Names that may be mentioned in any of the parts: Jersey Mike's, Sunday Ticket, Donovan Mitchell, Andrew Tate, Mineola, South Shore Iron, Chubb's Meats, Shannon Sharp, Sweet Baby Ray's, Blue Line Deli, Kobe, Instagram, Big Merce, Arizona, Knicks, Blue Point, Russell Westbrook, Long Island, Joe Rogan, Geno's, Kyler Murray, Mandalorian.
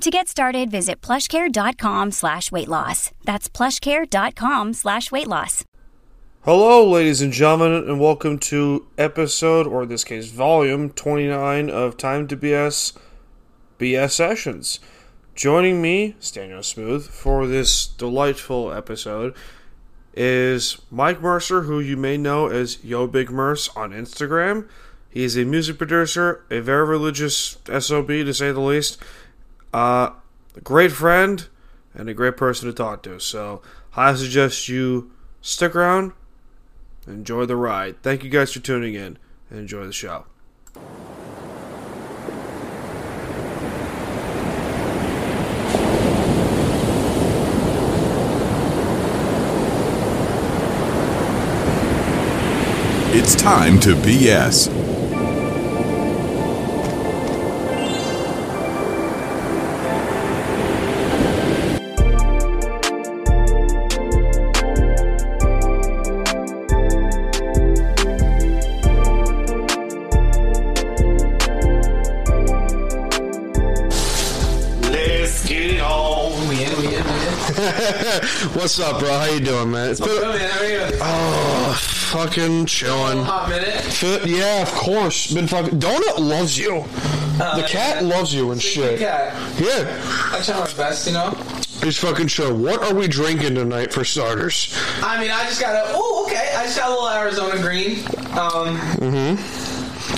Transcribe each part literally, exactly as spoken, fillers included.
To get started, visit plushcare.com slash weight loss. That's plushcare.com slash weight loss. Hello, ladies and gentlemen, and welcome to episode, or in this case, volume twenty-nine of Time to B S B S Sessions. Joining me, Staniel Smooth, for this delightful episode is Mike Mercer, who you may know as Yo Big Merce on Instagram. He is a music producer, a very religious S O B to say the least. Uh, a great friend and a great person to talk to. So I suggest you stick around, enjoy the ride. Thank you guys for tuning in, and enjoy the show. It's time to B S. What's up, bro? How you doing, man? It's been, man. How are you? Oh, fucking chilling. Hot minute? Fit, yeah, of course. Been fucking. Donut loves you. Uh, the cat yeah. loves you and it's shit. Yeah. Yeah. I try my best, you know. He's fucking sure. What are we drinking tonight for starters? I mean, I just got a. Oh, okay. I just got a little Arizona green. Um. Mm-hmm.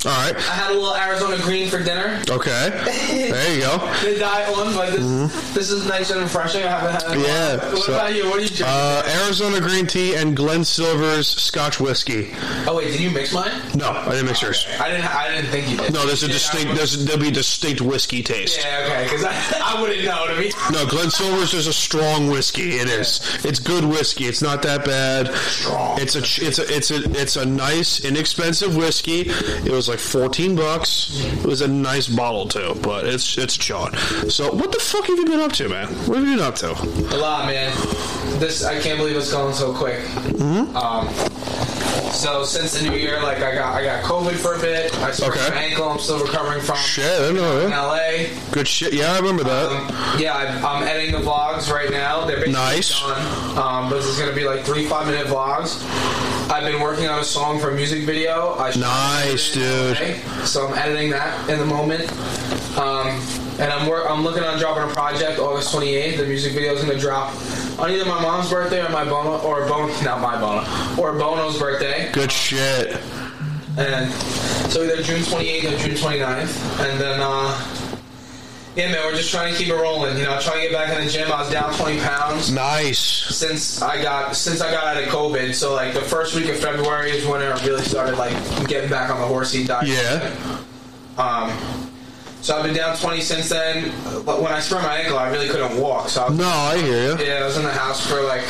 All right. I had a little Arizona green for dinner. Okay. There you go. The diet one, but this, mm-hmm. this is nice and refreshing. I haven't had it. Yeah. What so, about you? What are you drinking? Uh, Arizona green tea and Glen Silver's Scotch whiskey. Oh wait, did you mix mine? No, I didn't mix yours. Okay. I didn't. I didn't think you did. No, there's a distinct. There's a, there'll be a distinct whiskey taste. Yeah. Okay. Because I, I wouldn't know to be. No, Glen Silver's is a strong whiskey. It is. It's good whiskey. It's not that bad. Strong. It's a. It's a. It's a. It's a nice, inexpensive whiskey. It was like fourteen bucks. It was a nice bottle too, but it's it's chillin'. So what the fuck have you been up to, man? What have you been up to? A lot, man. This I can't believe it's going so quick. Mm-hmm. Um, so since the new year, like I got I got COVID for a bit. I sprained okay. my ankle. I'm still recovering from. Shit, I know. In L A. Good shit. Yeah, I remember that. Um, yeah, I'm, I'm editing the vlogs right now. They're basically nice. Done. Um, but this is gonna be like three five minute vlogs. I've been working on a song for a music video. I nice, dude. So I'm editing that in the moment. Um, and I'm work, I'm looking on dropping a project August twenty-eighth. The music video is going to drop on either my mom's birthday or my Bono or Bono, not my Bono or Bono's birthday. Good shit. And so either June twenty-eighth or June twenty-ninth, and then uh, yeah, man, we're just trying to keep it rolling. You know, trying to get back in the gym. I was down twenty pounds. Nice. Since I got since I got out of COVID, so like the first week of February is when I really started like getting back on the horsey diet. Yeah. Um. So I've been down twenty since then. But when I sprained my ankle, I really couldn't walk. So I was, no, I hear you. Yeah, I was in the house for like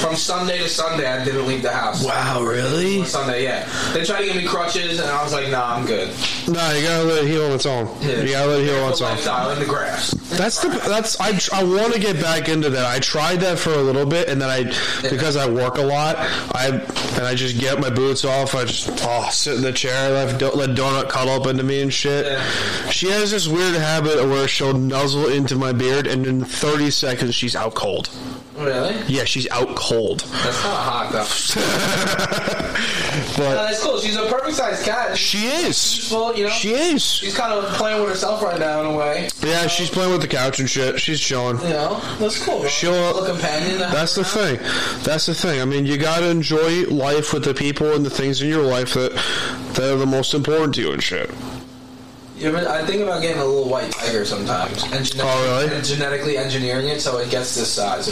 from Sunday to Sunday. I didn't leave the house. Wow, really? Sunday, yeah. They tried to give me crutches, and I was like, "Nah, I'm good." No, nah, you gotta let it heal on its own. Yeah. You gotta let it heal on its own. Lifestyle in the grass. That's the that's I I want to get back into that. I tried that for a little bit, and then I yeah. because I work a lot, I and I just get my boots off. I just oh sit in the chair, let let Donut cuddle up into me and shit. Yeah. She has this weird habit where she'll nuzzle into my beard, and in thirty seconds she's out cold. Really? Yeah, she's out cold. That's not hot, though. But no, that's cool. She's a perfect-sized cat. She is. She's full, you know? She is. She's kind of playing with herself right now, in a way. Yeah, so, she's playing with the couch and shit. She's chilling. You know? That's cool. She'll, a companion. That's the thing. That's the thing. I mean, you gotta enjoy life with the people and the things in your life that, that are the most important to you and shit. You ever, I think about getting a little white tiger sometimes and genetically, oh, really? and genetically engineering it so it gets this size.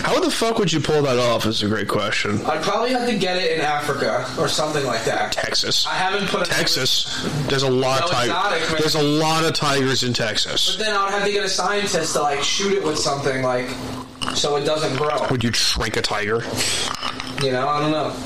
How the fuck would you pull that off is a great question. I'd probably have to get it in Africa or something like that. Texas. I haven't put a Texas. Tiger. There's a lot no, of tigers. There's a lot of tigers in Texas. But then I would have to get a scientist to like shoot it with something like so it doesn't grow. Would you shrink a tiger? You know, I don't know.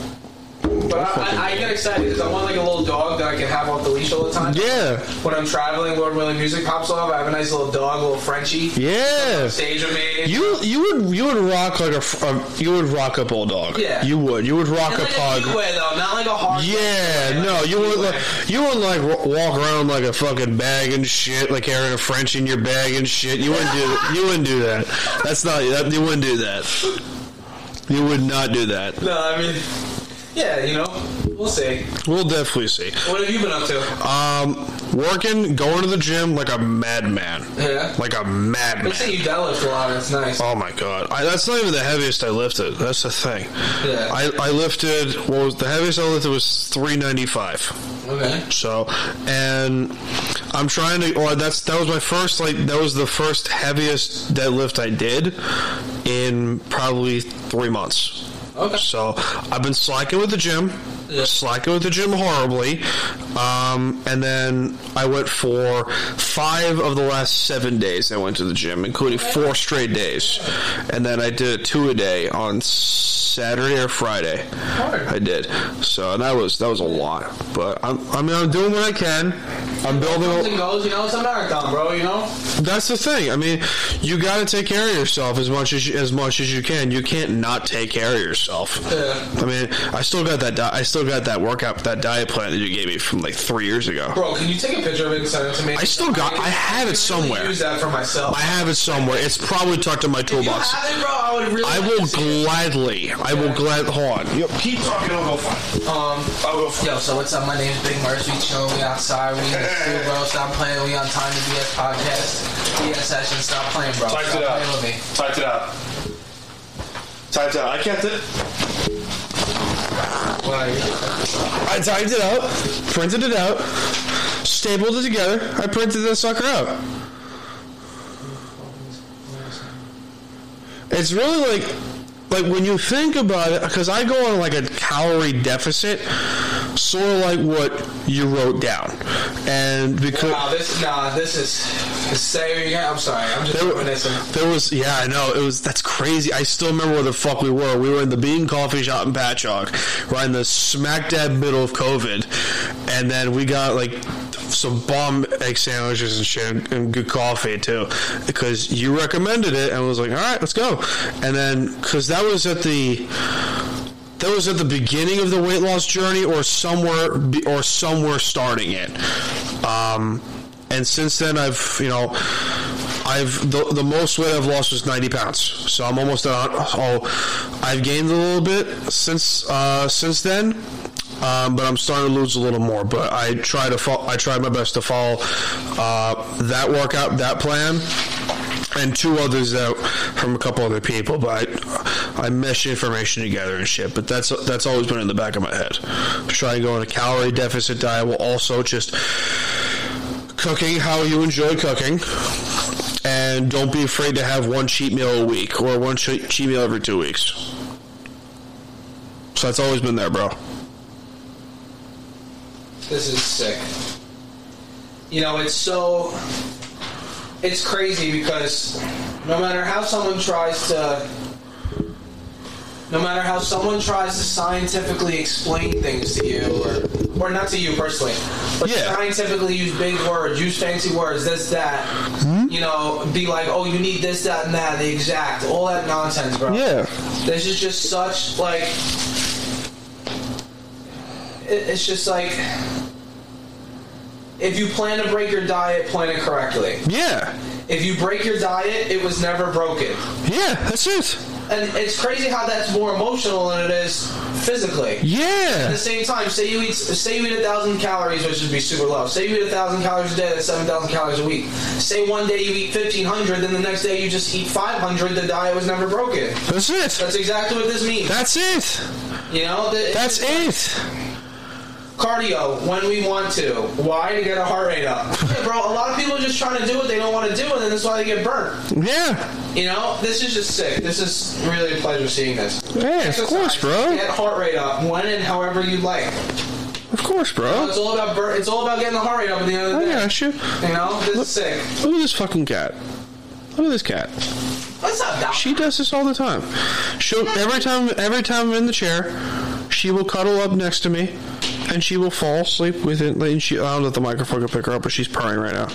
But I, I, I get excited because I want like a little dog that I can have off the leash all the time. Yeah. When I'm traveling, Lord Willing music pops off. I have a nice little dog, a little Frenchie. Yeah. On stage with me. You you would you would rock like a um, you would rock a bulldog. Yeah. You would you would rock and a like pug. A way, though, not like a hard. Yeah. Way, no, you wouldn't. Like, you wouldn't like walk around like a fucking bag and shit, like carrying a Frenchie in your bag and shit. You wouldn't do you wouldn't do that. That's not that, you wouldn't do that. You would not do that. No, I mean. Yeah, you know, we'll see. We'll definitely see. What have you been up to? Um, working, going to the gym like a madman. Yeah? Like a madman. Let's say you deadlift a lot. That's nice. Oh, my God. I, that's not even the heaviest I lifted. That's the thing. Yeah. I, I lifted, well, the heaviest I lifted was three ninety-five. Okay. So, and I'm trying to, or that's, that was my first, like, that was the first heaviest deadlift I did in probably three months. Okay. So I've been slacking with the gym, yeah. slacking with the gym horribly, um, and then I went for five of the last seven days I went to the gym, including four straight days, and then I did two a day on Saturday or Friday. Hard. I did. So and that was that was a lot, but I'm I mean I'm doing what I can. I'm building. Something goes, you know, it's a marathon, bro. You know. That's the thing. I mean, you got to take care of yourself as much as you, as much as you can. You can't not take care of yourself. Yourself. Yeah. I mean, I still got that. Di- I still got that workout, that diet plan that you gave me from like three years ago. Bro, can you take a picture of it and send it to me? I still got. I, I have it somewhere. Really use that for myself. I have it somewhere. It's probably tucked in my toolbox. If you have it, bro, I would really. I like will gladly. It. I will yeah. gladly. Hold on. Yo, keep talking. I'll go find. Um. I'll go find. Yo, so what's up? My name's Big Mercer. We chilling. We outside. We in the school, bro. Stop playing. We on Time to B S Podcast B S Sessions. Stop playing, bro. Typed Stop it playing out. With me. Typed it out. Typed out. I kept it. I typed it out, printed it out, stapled it together. I printed that sucker out. It's really like, like when you think about it, because I go on like a calorie deficit, sort of like what you wrote down, and because wow, this nah, this is say I'm sorry, I'm just reminiscing. There, there was yeah, I know it was that's crazy. I still remember where the fuck we were. We were in the Bean Coffee Shop in Patchogue, right in the smack dab middle of COVID, and then we got like some bomb egg sandwiches and shit and good coffee too, because you recommended it, and I was like, all right, let's go, and then because that was at the. That was at the beginning of the weight loss journey, or somewhere, or somewhere starting it. Um, and since then, I've you know, I've the, the most weight I've lost was ninety pounds. So I'm almost out. Oh, I've gained a little bit since uh, since then, um, but I'm starting to lose a little more. But I try to fo- I try my best to follow uh, that workout, that plan. And two others out from a couple other people, but I, I mesh information together and shit. But that's that's always been in the back of my head. Try to go on a calorie deficit diet while also just cooking how you enjoy cooking. And don't be afraid to have one cheat meal a week or one cheat meal every two weeks. So that's always been there, bro. This is sick. You know, it's so... It's crazy because no matter how someone tries to, no matter how someone tries to scientifically explain things to you, or, or not to you personally, but yeah. scientifically use big words, use fancy words, this, that, mm-hmm. you know, be like, oh, you need this, that, and that, the exact, all that nonsense, bro. Yeah. This is just such, like, it, it's just like... If you plan to break your diet, plan it correctly. Yeah. If you break your diet, it was never broken. Yeah, that's it. And it's crazy how that's more emotional than it is physically. Yeah. At the same time, say you eat say you eat a thousand calories, which would be super low. Say you eat a thousand calories a day, that's seven thousand calories a week. Say one day you eat fifteen hundred, then the next day you just eat five hundred. The diet was never broken. That's it. That's exactly what this means. That's it. You know. The, that's it. Cardio when we want to. Why? To get our heart rate up. Yeah, bro, a lot of people are just trying to do what they don't want to do, and then that's why they get burnt. Yeah. You know, this is just sick. This is really a pleasure seeing this. Yeah, exercise, of course, bro. Get heart rate up when and however you like. Of course, bro. You know, it's all about bur- It's all about getting the heart rate up at the end of the day. I got you. You know, this look, is sick. Look at this fucking cat. Look at this cat. What's up, Doc? She does this all the time. She'll every time, every time I'm in the chair, she will cuddle up next to me. And she will fall asleep with it. And she, I don't know if the microphone can pick her up, but she's purring right now.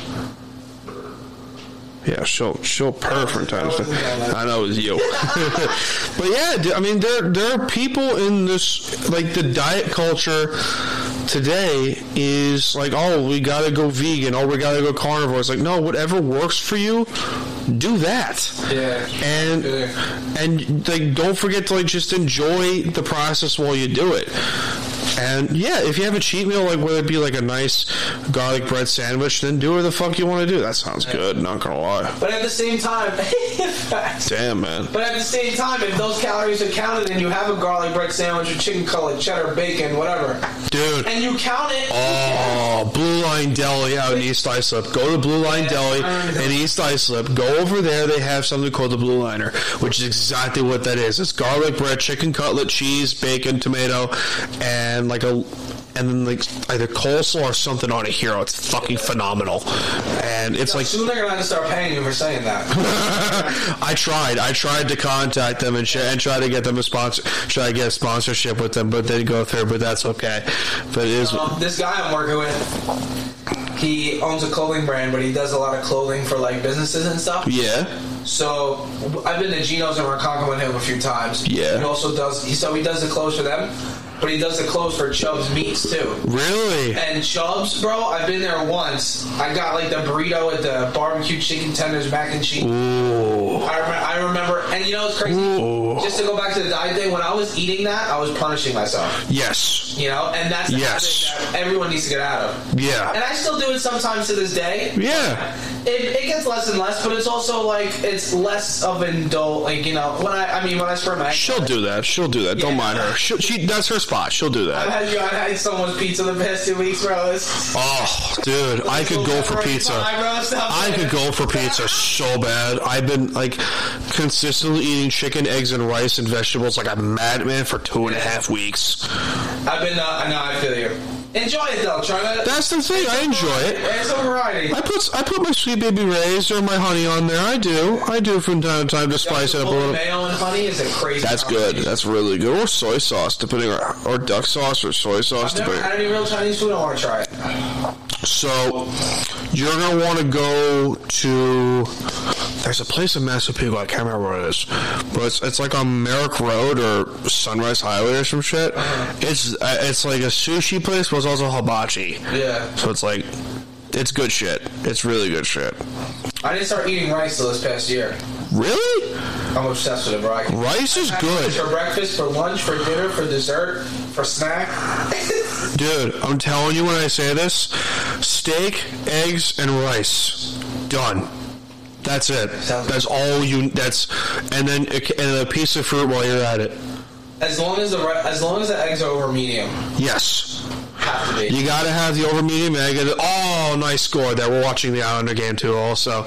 Yeah, she'll she'll purr from time to time. I know it was you. But yeah, I mean, there there are people in this, like, the diet culture today is like, oh, we gotta go vegan, oh, we gotta go carnivore. It's like, no, whatever works for you, do that. Yeah. And yeah. and like, don't forget to, like, just enjoy the process while you do it. And yeah, if you have a cheat meal, like whether it be like a nice garlic bread sandwich, then do what the fuck you want to do. That sounds good, not gonna lie. But at the same time, damn, man. But at the same time, if those calories are counted and you have a garlic bread sandwich with chicken cutlet, cheddar, bacon, whatever, dude, and you count it. Oh, Blue Line Deli out in East Islip. Go to Blue Line yeah, Deli in East Islip. Go over there. They have something called the Blue Liner, which is exactly what that is. It's garlic bread, chicken cutlet, cheese, bacon, tomato, and And like a, and then like either coleslaw or something on a hero. It's fucking phenomenal, and it's no, like soon they're gonna have to start paying you for saying that. I tried, I tried to contact them and sh- and try to get them a sponsor, try to get a sponsorship with them, but they didn't go through. But that's okay. But it is um, this guy I'm working with. He owns a clothing brand, but he does a lot of clothing for like businesses and stuff. Yeah. So I've been to Geno's and Rakako with him a few times. Yeah. He also does. He so he does the clothes for them. But he does the clothes for Chubb's Meats, too. Really? And Chubb's, bro, I've been there once. I got, like, the burrito with the barbecue chicken tenders, mac and cheese. Ooh. I, rem- I remember. And, you know, it's crazy. Ooh. Just to go back to the diet thing, when I was eating that, I was punishing myself. Yes. You know? And that's the yes. habit that everyone needs to get out of. Yeah. And I still do it sometimes to this day. Yeah. It, it gets less and less, but it's also, like, it's less of indulge. Like, you know, when I, I mean, when I spur my... She'll do that. She'll do that. Yeah. Don't mind her. She, she That's her spot. She'll do that. I've had, you, I've had someone's pizza the past two weeks, bro. It's, oh, dude, I could go for pizza. I could go for pizza so bad. I've been, like, consistently eating chicken, eggs, and rice and vegetables like a madman for two and a half weeks. I've been, uh, no, I feel you. Enjoy it, though. Try to, that's the thing. I enjoy it. It's a variety. I put I put my Sweet Baby Ray's or my honey on there. I do. I do from time to time to spice it up a little. Mayo and honey is a crazy. That's good. That's really good. Or soy sauce, depending on, or duck sauce or soy sauce. I've never had any real Chinese food. I want to try it. So you're gonna want to go to. There's a place in Massapequa. I can't remember what it is, but it's, it's like on Merrick Road or Sunrise Highway or some shit. It's it's like a sushi place. But it's also hibachi. Yeah. So it's like, it's good shit. It's really good shit. I didn't start eating rice till this past year. Really? I'm obsessed with it, bro. Can, rice is good. For breakfast, for lunch, for dinner, for dessert, for snack. Dude, I'm telling you when I say this, steak, eggs, and rice. Done. That's it. Sounds that's good. All you. That's and then and a piece of fruit while you're at it. As long as the as long as the eggs are over medium. Yes. You gotta have the over medium egg. Oh, nice score there. We're watching the Islander game too. Also,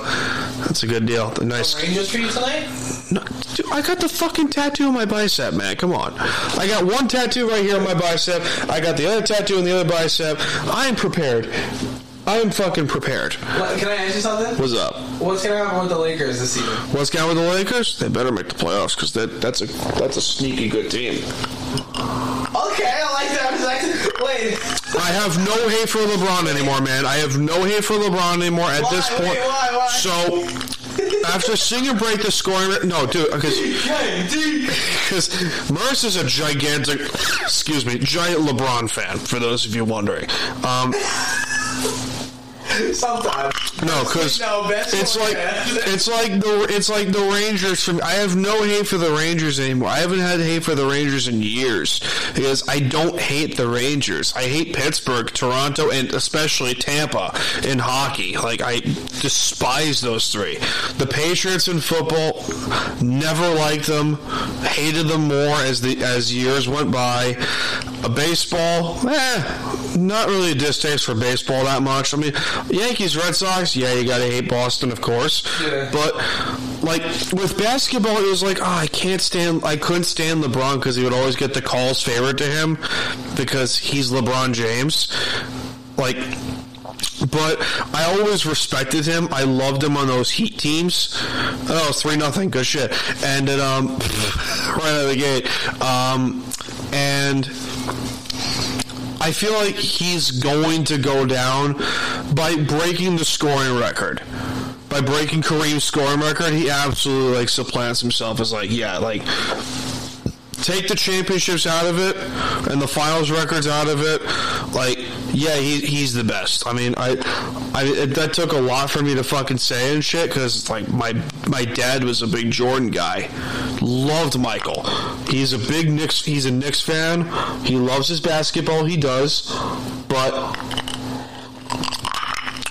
that's a good deal. The nice the Rangers for you tonight. No, dude, I got the fucking tattoo on my bicep, man. Come on, I got one tattoo right here on my bicep. I got the other tattoo on the other bicep. I am prepared. I am fucking prepared. What, can I ask you something? What's up? What's going on with the Lakers this season? What's going on with the Lakers? They better make the playoffs because that, that's a that's a sneaky good team. Okay, I like that. I have no hate for LeBron anymore, man. I have no hate for LeBron anymore at why, this point. Wait, why, why? So, after seeing him break the scoring... No, dude, because... Because Merce is a gigantic... Excuse me, giant LeBron fan, for those of you wondering. Um... Sometimes. No, because no, it's like bad. it's like the it's like the Rangers. From I have no hate for the Rangers anymore. I haven't had hate for the Rangers in years because I don't hate the Rangers. I hate Pittsburgh, Toronto, and especially Tampa in hockey. Like I despise those three. The Patriots in football, never liked them, hated them more as the as years went by. A baseball, eh, not really a distaste for baseball that much. I mean, Yankees, Red Sox, yeah, you gotta hate Boston, of course. Yeah. But like with basketball, it was like, oh, I can't stand, I couldn't stand LeBron because he would always get the calls favored to him because he's LeBron James. Like. But I always respected him. I loved him on those Heat teams. Oh, three nothing. Good shit. And it, um, right out of the gate. Um, and I feel like he's going to go down by breaking the scoring record. By breaking Kareem's scoring record, he absolutely, like, supplants himself as, like, yeah, like... Take the championships out of it and the finals records out of it. Like, yeah, he, he's the best. I mean, I, I it, that took a lot for me to fucking say and shit because, like, my my dad was a big Jordan guy, loved Michael. He's a big Knicks. He's a Knicks fan. He loves his basketball. He does, but.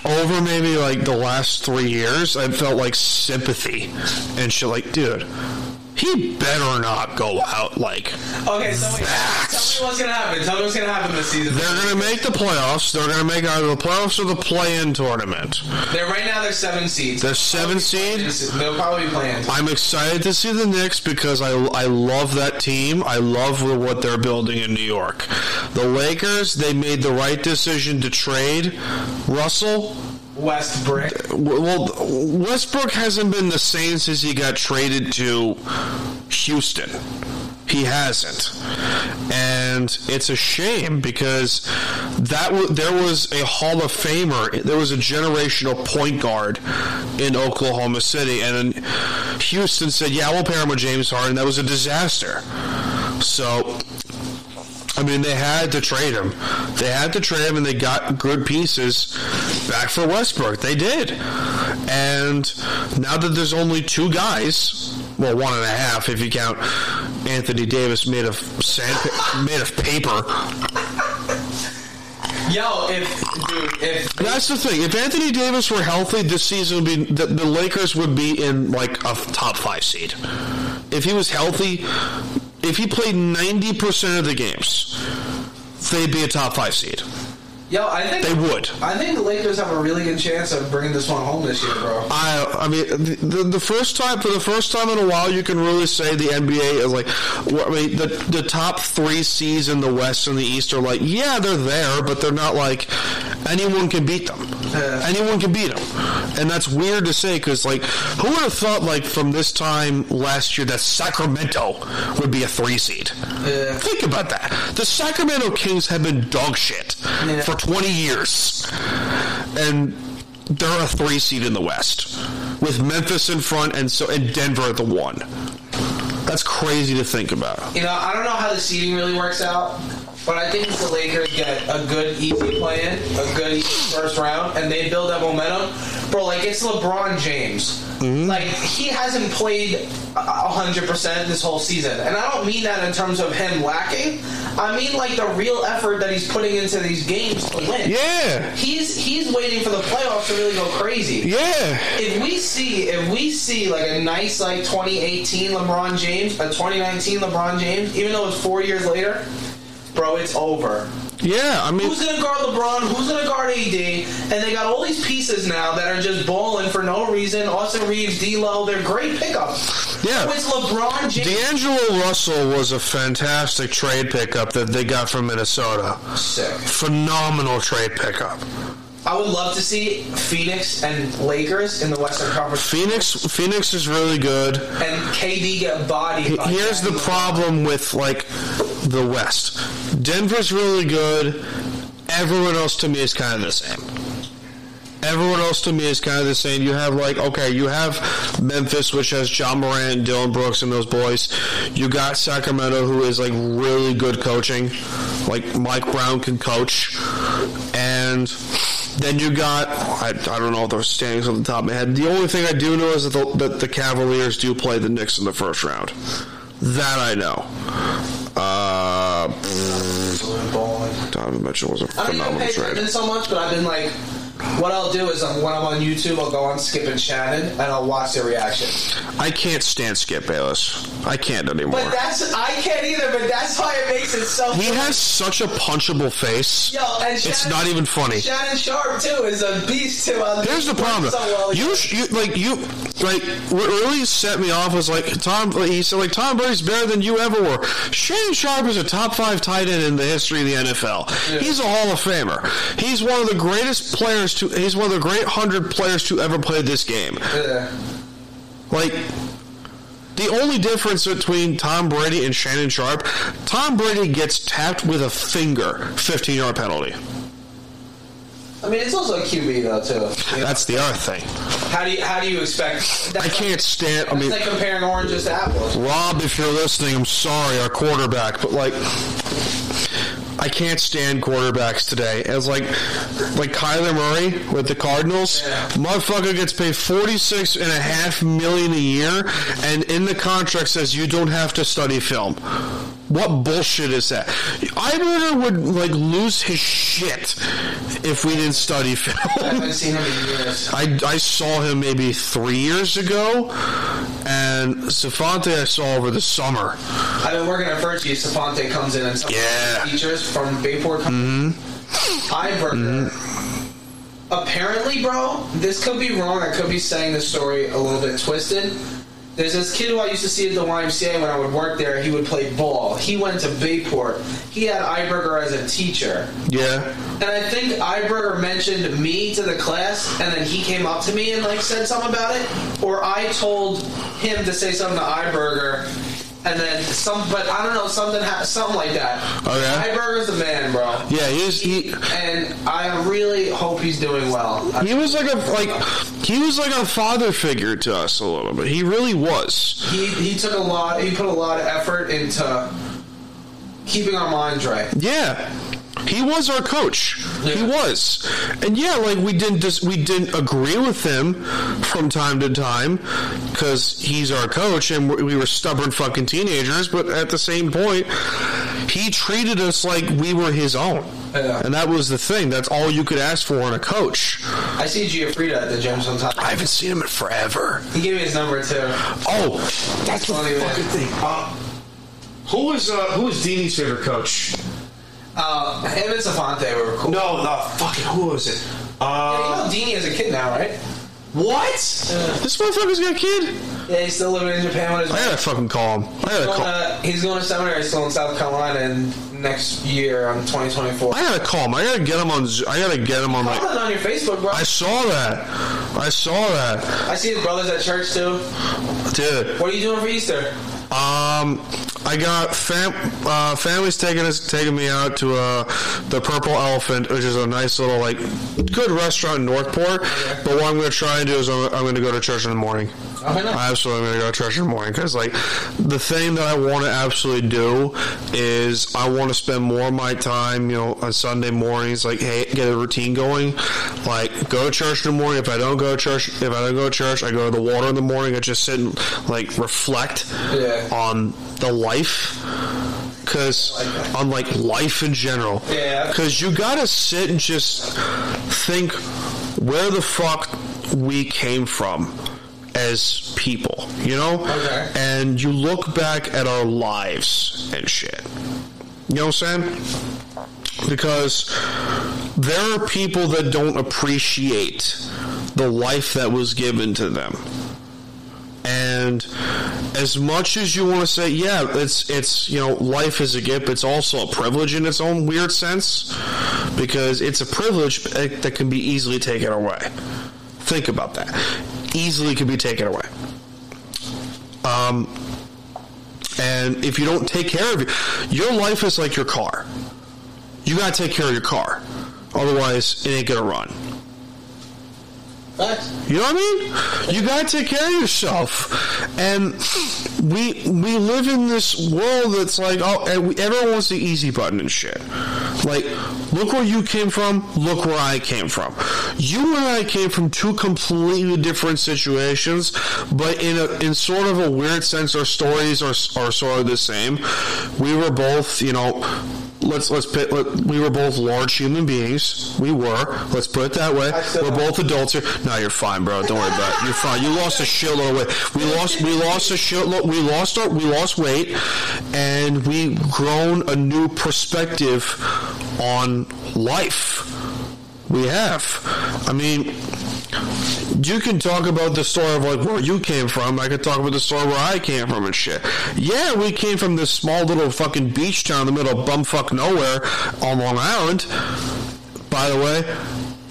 Over maybe, like, the last three years, I felt, like, sympathy and shit. Like, dude, he better not go out, like, okay, so wait, tell me what's going to happen. Tell me what's going to happen this season. They're going to make the playoffs. They're going to make either the playoffs or the play-in tournament. They're Right now, they're seven seeds. They're seven seeds. They'll probably be playing. I'm excited to see the Knicks because I, I love that team. I love what they're building in New York. The Lakers, they made the right decision to trade Russell. Westbrook. Well, Westbrook hasn't been the same since he got traded to Houston. He hasn't. And it's a shame because that w- there was a Hall of Famer. There was a generational point guard in Oklahoma City. And Houston said, yeah, we'll pair him with James Harden. That was a disaster. So... I mean, they had to trade him. They had to trade him, and they got good pieces back for Westbrook. They did. And now that there's only two guys, well, one and a half if you count Anthony Davis made of sand, made of paper. Yo, if dude, if that's the thing. If Anthony Davis were healthy, this season would be the, the Lakers would be in like a top five seed. If he was healthy. If he played ninety percent of the games, they'd be a top five seed. Yo, I think they would. I think the Lakers have a really good chance of bringing this one home this year, bro. I, I mean, the, the first time for the first time in a while, you can really say the N B A is like, I mean, the the top three seeds in the West and the East are like, yeah, they're there, but they're not like anyone can beat them. Yeah. Anyone can beat them, and that's weird to say because like, who would have thought like from this time last year that Sacramento would be a three seed? Yeah. Think about that. The Sacramento Kings have been dog shit yeah. for twenty years, and they're a three seed in the West with Memphis in front and so and Denver at the one. That's crazy to think about. You know, I don't know how the seeding really works out, but I think the Lakers get a good easy play in, a good easy first round, and they build that momentum. Bro, like, it's LeBron James. Mm-hmm. Like, he hasn't played one hundred percent this whole season. And I don't mean that in terms of him lacking. I mean, like, the real effort that he's putting into these games to win. Yeah. He's he's waiting for the playoffs to really go crazy. Yeah. If we see, if we see like, a nice, like, twenty eighteen LeBron James, a twenty nineteen LeBron James, even though it's four years later, bro, it's over. Yeah, I mean... Who's going to guard LeBron? Who's going to guard A D? And they got all these pieces now that are just balling for no reason. Austin Reeves, D'Lo, they're great pickups. Yeah. So it's LeBron James. D'Angelo Russell was a fantastic trade pickup that they got from Minnesota. Sick. Phenomenal trade pickup. I would love to see Phoenix and Lakers in the Western Conference. Phoenix Phoenix is really good. And K D get bodied. By Here's K D. The problem with, like, the West. Denver's really good. Everyone else to me is kind of the same. Everyone else to me is kind of the same. You have, like, okay, you have Memphis, which has John Morant, Dylan Brooks, and those boys. You got Sacramento, who is, like, really good coaching. Like, Mike Brown can coach. And... Then you got, I, I don't know if those standings on the top of my head. The only thing I do know is that the, that the Cavaliers do play the Knicks in the first round. That I know. Uh, Donovan Mitchell was a phenomenal trade. I don't even pay attention so much, but I've been like, what I'll do is when I'm on YouTube, I'll go on Skip and Shannon, and I'll watch their reaction. I can't stand Skip Bayless. I can't anymore. But that's I can't either, but that's why it makes it so funny. He has such a punchable face. Yo, and Shannon, it's not even funny. Shannon Sharp, too, is a beast, too. I'll Here's the problem. So well you, you, like, you, like, what really set me off was, like, Tom, like, he said, like, Tom Brady's better than you ever were. Shannon Sharp is a top five tight end in the history of the N F L. Yeah. He's a Hall of Famer. He's one of the greatest players to, he's one of the great hundred players to ever play this game. Yeah. Like, the only difference between Tom Brady and Shannon Sharp, Tom Brady gets tapped with a finger, fifteen-yard penalty. I mean, it's also a Q B, though, too. You that's know? The other thing. How do you, how do you expect... I can't like, stand... I mean, it's like comparing oranges to apples. Rob, if you're listening, I'm sorry, our quarterback, but, like... I can't stand quarterbacks today. It's like like Kyler Murray with the Cardinals. Yeah. Motherfucker gets paid forty-six and a half million dollars a year, and in the contract says you don't have to study film. What bullshit is that? Iberner would like lose his shit if we didn't study film. I haven't seen him in years. I, I saw him maybe three years ago, and Safante I saw over the summer. I've been working at Virtue. Safante comes in and some yeah. teachers from Bayport. Mm-hmm. Iberner. Mm-hmm. Apparently, bro, this could be wrong. I could be saying the story a little bit twisted. There's this kid who I used to see at the Y M C A when I would work there. He would play ball. He went to Bayport. He had Iberger as a teacher. Yeah. And I think Iberger mentioned me to the class, and then he came up to me and like said something about it. Or I told him to say something to Iberger, and then some. But I don't know, something something like that. Oh yeah. Iberger's the man, bro. Yeah, he's he. And I really hope he's doing well. He was like a like. He was like a father figure to us a little bit. He really was. He he took a lot. He put a lot of effort into keeping our minds right. Yeah, he was our coach. Yeah. He was, and yeah, like we didn't dis- we didn't agree with him from time to time because he's our coach and we were stubborn fucking teenagers. But at the same point, he treated us like we were his own. Yeah. And that was the thing. That's all you could ask for in a coach. I see Giafrida at the gym sometimes. I haven't seen him in forever. He gave me his number too. Oh, that's the fucking man. thing. Uh, who was uh, who was Dini's favorite coach? Uh, him and Safante were cool. No, no, fucking who was it? Uh, yeah, you know Dini has a kid now, right? What? Uh, this motherfucker's got a kid? Yeah, he's still living in Japan with his wife. I gotta fucking call him. I gotta call him. He's going to seminary still in South Carolina and next year on twenty twenty-four. I gotta call him. I gotta get him on. I gotta get him on like. Call that on your Facebook, bro. I saw that. I saw that. I see his brothers at church too. Dude, what are you doing for Easter? Um, I got fam- uh, families taking us, taking me out to uh, the Purple Elephant, which is a nice little like good restaurant in Northport. Okay. But what I'm going to try and do is I'm, I'm going to go to church in the morning. Okay, nice. I absolutely am going to go to church in the morning because like the thing that I want to absolutely do is I want to spend more of my time, you know, on Sunday mornings. Like, hey, get a routine going. Like, go to church in the morning. If I don't go to church, if I don't go to church, I go to the water in the morning. I just sit and like reflect. Yeah. On the life, because like on like life in general, yeah. Because you gotta sit and just think where the fuck we came from as people, you know. Okay. And you look back at our lives and shit. You know what I'm saying? Because there are people that don't appreciate the life that was given to them. And as much as you want to say, yeah, it's, it's you know, life is a gift, it's also a privilege in its own weird sense, because it's a privilege that can be easily taken away. Think about that. Easily can be taken away. Um, and if you don't take care of it, your life is like your car. You got to take care of your car. Otherwise, it ain't going to run. You know what I mean? You gotta take care of yourself, and we we live in this world that's like, oh, and we, everyone wants the easy button and shit. Like, Look where you came from. Look where I came from. You and I came from two completely different situations, but in a, in sort of a weird sense, our stories are are sort of the same. We were both, you know, let's let's pit, let, we were both large human beings. We were. Let's put it that way. We're both adults here. No, you're fine, bro. Don't worry about it. You're fine. You lost a shitload of weight. We lost. We lost a shitload. We lost our. We lost weight, and we grown a new perspective on life. We have. I mean, you can talk about the story of like where you came from. I could talk about the story where I came from and shit. Yeah, we came from this small little fucking beach town in the middle of bumfuck nowhere on Long Island. By the way,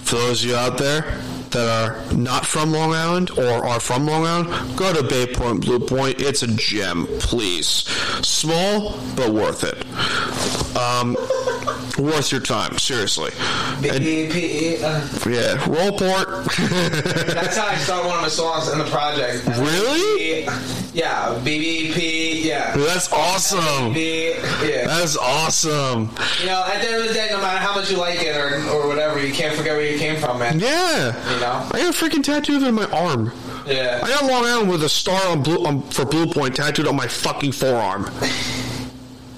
for those of you out there that are not from Long Island or are from Long Island, go to Bayport-Blue Point. It's a gem, please. Small, but worth it. Um, worth your time, seriously. B P E. Uh, yeah, Rollport. That's how I started one of my songs in the project. And really? B B, yeah, B B P, yeah. That's awesome. B B, yeah. That's awesome. You know, at the end of the day, no matter how much you like it or, or whatever, you can't forget where you came from, man. Yeah. You know? I got a freaking tattoo of it on my arm. Yeah. I got Long Island with a star on blue, um, for Blue Point tattooed on my fucking forearm.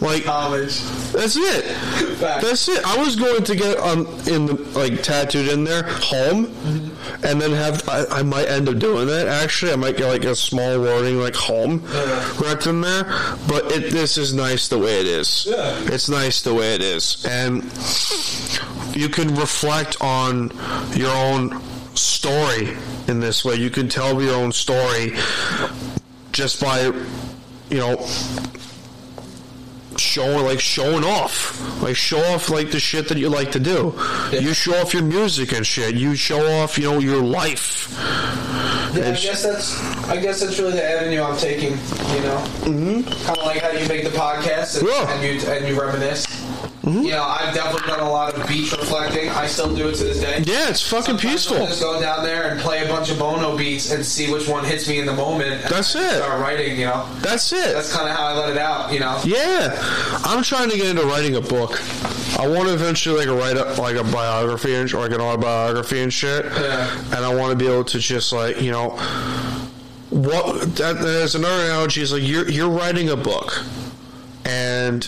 Like, college. That's it. Fact. That's it. I was going to get um in the, like tattooed in there home, mm-hmm. and then have I, I might end up doing that. Actually, I might get like a small wording like home yeah. right in there. But it this is nice the way it is. Yeah. It's nice the way it is, and you can reflect on your own story in this way. You can tell your own story just by, you know, showing like showing off like show off like the shit that you like to do. Yeah. You show off your music and shit. You show off, you know, your life. Yeah, I guess that's I guess that's really the avenue I'm taking, you know. Mm-hmm. Kind of like how you make the podcast and, yeah. and you and you reminisce. Mm-hmm. You know, I've definitely done a lot of beach reflecting. I still do it to this day. Yeah, it's fucking Sometimes peaceful. I'll just go down there and play a bunch of Bono beats and see which one hits me in the moment. That's and it. Start writing, you know. That's it. That's kind of how I let it out, you know. Yeah, I'm trying to get into writing a book. I want to eventually like write up like a biography or like an autobiography and shit. Yeah. And I want to be able to just like, you know, what that there's another analogy is like you're you're writing a book. And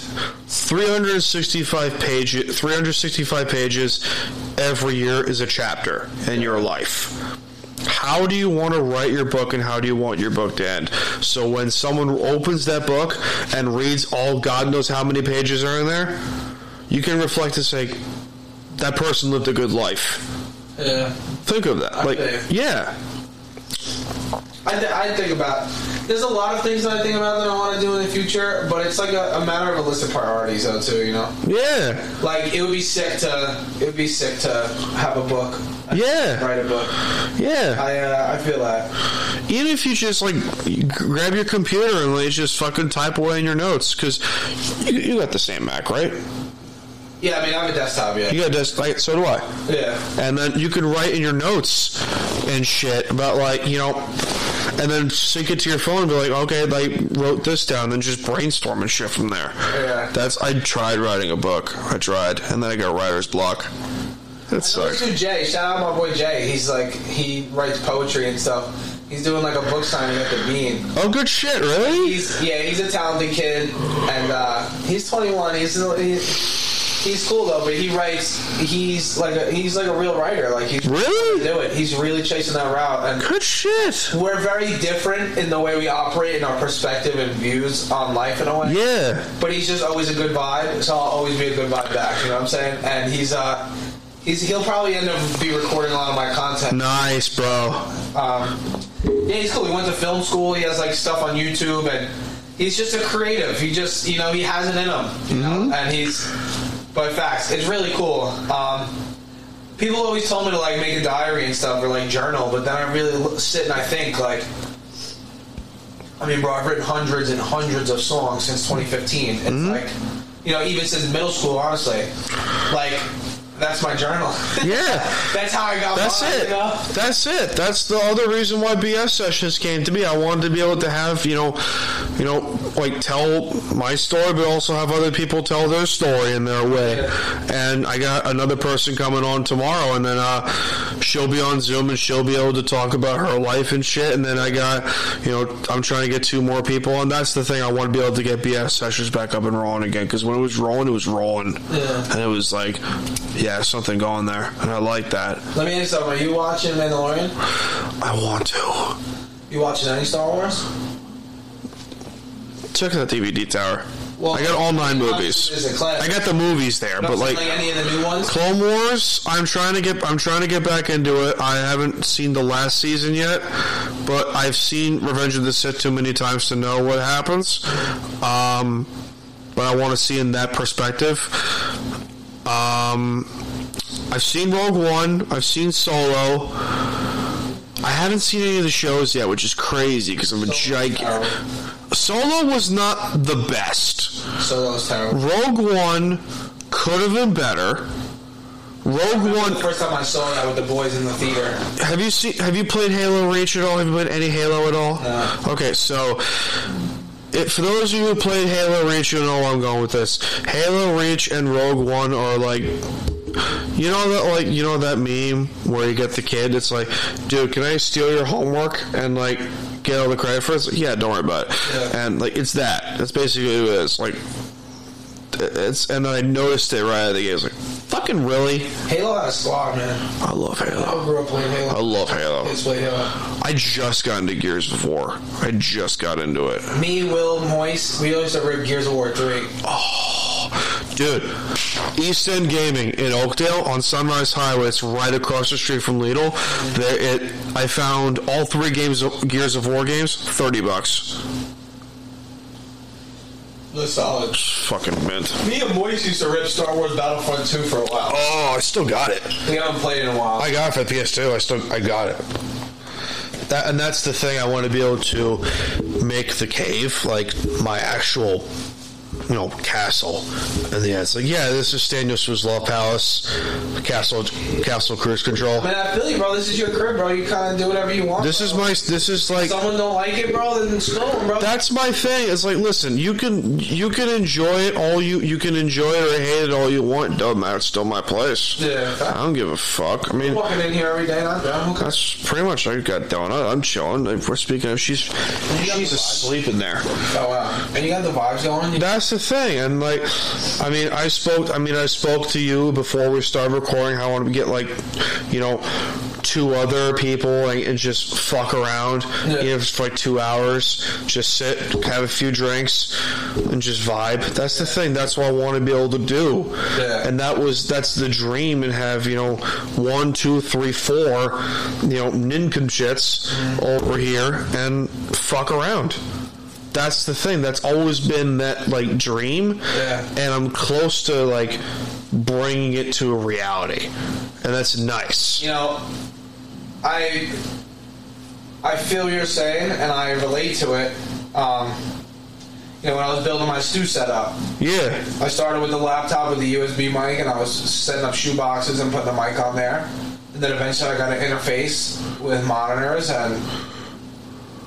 three hundred sixty-five pages, three hundred sixty-five pages every year is a chapter in your life. How do you want to write your book, and how do you want your book to end? So when someone opens that book and reads all God knows how many pages are in there, you can reflect and say, that person lived a good life. Yeah. Think of that. Like, yeah. I, th- I think about there's a lot of things that I think about that I want to do in the future, but it's like a, a matter of a list of priorities though too, you know. Yeah. Like it would be sick to it would be sick to have a book. Yeah. Write a book. Yeah. I uh, I feel that. Even if you just like grab your computer and like just fucking type away in your notes, because you, you got the same Mac, right? Yeah, I mean, I have a desktop, yeah. You got a desktop, so do I. Yeah. And then you can write in your notes and shit about, like, you know, and then sync it to your phone and be like, okay, like, wrote this down, then just brainstorm and shit from there. Yeah. That's, I tried writing a book. I tried. And then I got writer's block. That sucks. I know Jay. Shout out my boy Jay. He's, like, he writes poetry and stuff. He's doing like a book signing at the Bean. Oh, good shit, really? He's, yeah, he's a talented kid, and uh, he's twenty-one. He's... he's He's cool though, but he writes. He's like a, he's like a real writer. Like he's really do it. He's really chasing that route. And good shit. We're very different in the way we operate and our perspective and views on life in a way. Yeah. But he's just always a good vibe, so I'll always be a good vibe back. You know what I'm saying? And he's uh, he's he'll probably end up be recording a lot of my content. Nice, bro. Um, yeah, he's cool. He went to film school. He has like stuff on YouTube, and he's just a creative. He just you know he has it in him, you mm-hmm. know, and he's. But facts, it's really cool. Um, people always told me to like make a diary and stuff or like journal, but then I really sit and I think like, I mean, bro, I've written hundreds and hundreds of songs since twenty fifteen. It's mm-hmm. like, you know, even since middle school, honestly. Like, That's my journal. Yeah. That's how I got That's mine, it. You know? That's it. That's the other reason why B S Sessions came to me. I wanted to be able to have, you know, you know, like tell my story, but also have other people tell their story in their way. Yeah. And I got another person coming on tomorrow, and then uh, she'll be on Zoom, and she'll be able to talk about her life and shit. And then I got, you know, I'm trying to get two more people, and that's the thing. I want to be able to get B S Sessions back up and rolling again, because when it was rolling, it was rolling. Yeah. And it was like... yeah, something going there, and I like that. Let me ask you something. Are you watching Mandalorian? I want to. You watching any Star Wars? Check out the D V D tower. Well, I got all nine movies. I got the movies there, but like, like any of the new ones? Clone Wars. I'm trying to get. I'm trying to get back into it. I haven't seen the last season yet, but I've seen Revenge of the Sith too many times to know what happens. Um, but I want to see in that perspective. Um, I've seen Rogue One. I've seen Solo. I haven't seen any of the shows yet, which is crazy because I'm a giant. Solo was not the best. Solo was terrible. Rogue One could have been better. Rogue One. The first time I saw that with the boys in the theater. Have you seen? Have you played Halo Reach at all? Have you played any Halo at all? No. Okay, so. It, for those of you who played Halo Reach, you know where I'm going with this. Halo Reach and Rogue One are like, you know that like you know that meme where you get the kid. It's like, dude, can I steal your homework and like get all the credit for it? It's like, yeah, don't worry about it. Yeah. And like, it's that. That's basically what it is. Like, it's and I noticed it right out of the gate. I was like, fucking really? Halo had a slog, man. I love Halo. I grew up playing Halo. I love Halo. Let's play Halo. I just got into Gears of War. I just got into it. Me, Will, Moise, we always have ripped Gears of War three. Oh, dude. East End Gaming in Oakdale on Sunrise Highway. It's right across the street from Lidl. Mm-hmm. There, it. I found all three games, Gears of War games, thirty bucks. The solid. Fucking mint. Me and Moise used to rip Star Wars Battlefront two for a while. Oh, I still got it. We haven't played it in a while. I got it for the P S two. I still, I got it. That and that's the thing. I want to be able to make the cave like my actual, you know, castle. And yeah, it's like, yeah, this is Staniel Smooth's Law Palace, castle, castle cruise control. Man, I feel you, bro. This is your crib, bro. You kind of do whatever you want. This bro. is my. This is like. If someone don't like it, bro, then it's cool, bro. That's my thing. It's like, listen, you can you can enjoy it all you you can enjoy it or hate it all you want. It doesn't matter. It's still my place. Yeah. I don't give a fuck. I mean, I'm walking in here every day. And I'm down. Okay. That's pretty much. I got donut. I'm chilling. We're speaking of. She's she's asleep in there. Oh wow. And you got the vibes going. That's the thing. And like, I mean, I spoke. I mean, I spoke to you before we started recording. How I want to get like, you know, two other people and, and just fuck around. Yeah. You know, for like two hours, just sit, have a few drinks, and just vibe. That's the thing. That's what I want to be able to do. Yeah. And that was that's the dream. And have, you know, one, two, three, four, you know, nincompoops over here and fuck around. That's the thing. That's always been that like dream, yeah. And I'm close to like bringing it to a reality, and that's nice. You know, I I feel you're saying, and I relate to it. Um, you know, when I was building my stew setup, yeah, I started with the laptop with the U S B mic, and I was setting up shoe boxes and putting the mic on there, and then eventually I got an interface with monitors and.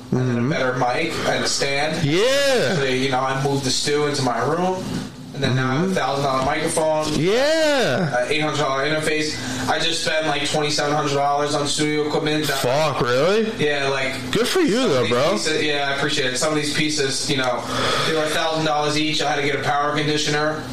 And then a better mic and a stand. Yeah. So, you know, I moved the stew into my room. And then now I have a one thousand dollars microphone. Yeah. An eight hundred dollars interface. I just spent like twenty-seven hundred dollars on studio equipment. Fuck, really? Yeah, like. Good for you, though, bro. Pieces, yeah, I appreciate it. Some of these pieces, you know, they were one thousand dollars each. I had to get a power conditioner.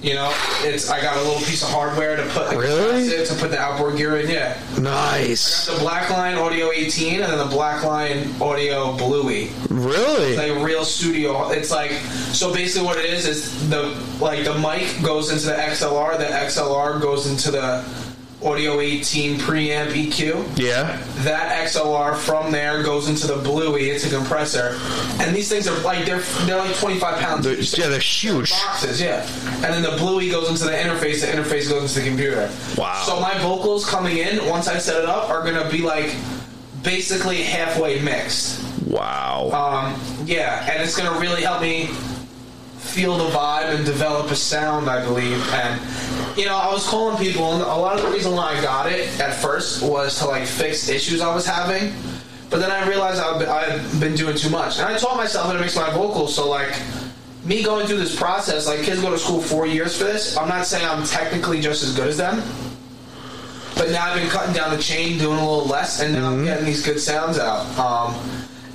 You know, it's. I got a little piece of hardware to put. Like, really? To put the outboard gear in, yeah. Nice. I got the Blackline Audio eighteen and then the Blackline Audio Bluey. Really? It's like a real studio. It's like so. Basically, what it is is the like the mic goes into the X L R, the X L R goes into the Audio eighteen preamp E Q. Yeah. That X L R from there goes into the Bluey. It's a compressor, and these things are like they're they're like twenty-five pounds. They're, yeah, they're huge boxes. Yeah, and then the Bluey goes into the interface. The interface goes into the computer. Wow. So my vocals coming in once I set it up are gonna be like basically halfway mixed. Wow. Um. Yeah, and it's gonna really help me feel the vibe and develop a sound, I believe, and. you know, I was calling people, and a lot of the reason why I got it at first was to, like, fix issues I was having. But then I realized I've been doing too much. And I taught myself how to mix my vocals, so, like, me going through this process, like, kids go to school four years for this. I'm not saying I'm technically just as good as them. But now I've been cutting down the chain, doing a little less, and now mm-hmm. I'm getting these good sounds out. Um,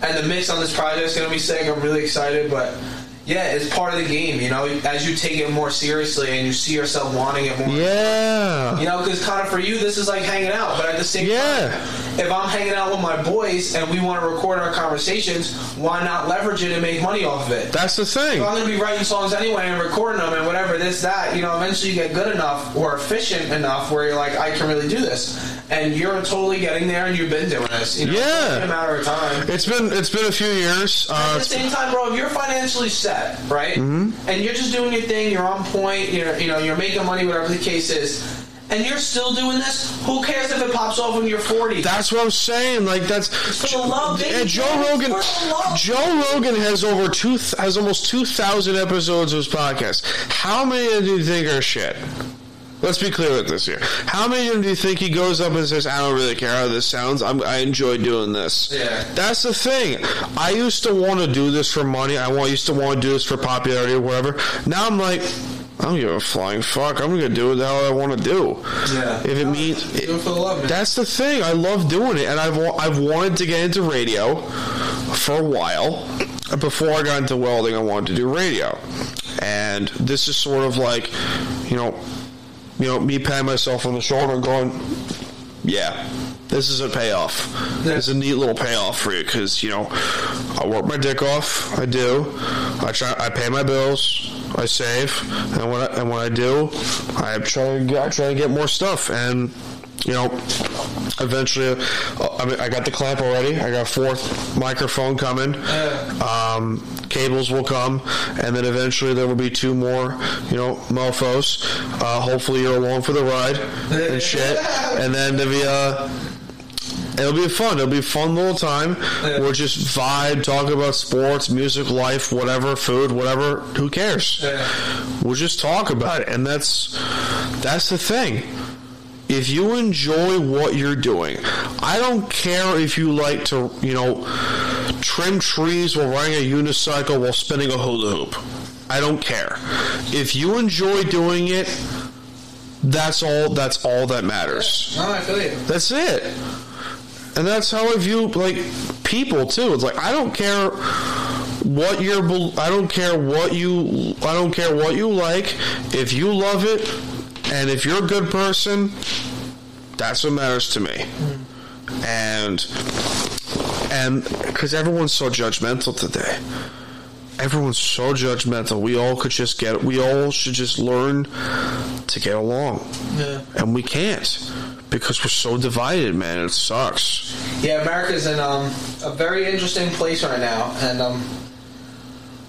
and the mix on this project is going to be sick. I'm really excited, but... yeah, it's part of the game, you know, as you take it more seriously and you see yourself wanting it more. Yeah. You know, because kind of for you, this is like hanging out. But at the same yeah. time, if I'm hanging out with my boys and we want to record our conversations, why not leverage it and make money off of it? That's the thing. So I'm going to be writing songs anyway and recording them and whatever, this, that. You know, eventually you get good enough or efficient enough where you're like, I can really do this. And you're totally getting there, and you've been doing this. You know, yeah. It's been a matter of time. It's been, it's been a few years. Uh, at the same time, bro, if you're financially set, right? Mm-hmm. And you're just doing your thing, you're on point, you're, you know, you're making money, whatever the case is, and you're still doing this, who cares if it pops off when you're forty? That's what I'm saying. Like, that's for the love, baby. And Joe Rogan Joe Rogan has over two has almost two thousand episodes of his podcast. How many of you think are shit? Let's be clear with this here. How many of them do you think he goes up and says, I don't really care how this sounds. I'm, I enjoy doing this. Yeah. That's the thing. I used to want to do this for money. I want, used to want to do this for popularity or whatever. Now I'm like, I don't give a flying fuck. I'm going to do what the hell I want to do. Yeah. If it means... It, do it for the love, man. That's the thing. I love doing it. And I've, I've wanted to get into radio for a while. Before I got into welding, I wanted to do radio. And this is sort of like, you know... you know, me patting myself on the shoulder and going, yeah, this is a payoff. Yeah. It's a neat little payoff for you because, you know, I work my dick off. I do. I try. I pay my bills. I save. And when I, and when I do, I try, I try to get more stuff. And, you know, eventually, I mean, I got the clamp already. I got a fourth microphone coming. Yeah. Um, cables will come, and then eventually there will be two more, you know, mofos. Uh, hopefully you're along for the ride and shit. And then there'll be a... it'll be fun. It'll be a fun little time. Yeah. We'll just vibe, talk about sports, music, life, whatever, food, whatever. Who cares? Yeah. We'll just talk about it, and that's that's the thing. If you enjoy what you're doing, I don't care if you like to, you know, trim trees while riding a unicycle while spinning a hula hoop. I don't care. If you enjoy doing it, that's all. That's all that matters. No, I feel you. That's it. And that's how I view, like, people too. It's like I don't care what you're. I don't care what you. I don't care what you like. If you love it. And if you're a good person, that's what matters to me. And and because everyone's so judgmental today, everyone's so judgmental. We all could just get. We all should just learn to get along. Yeah. And we can't because we're so divided, man. It sucks. Yeah, America's in um, a very interesting place right now, and um,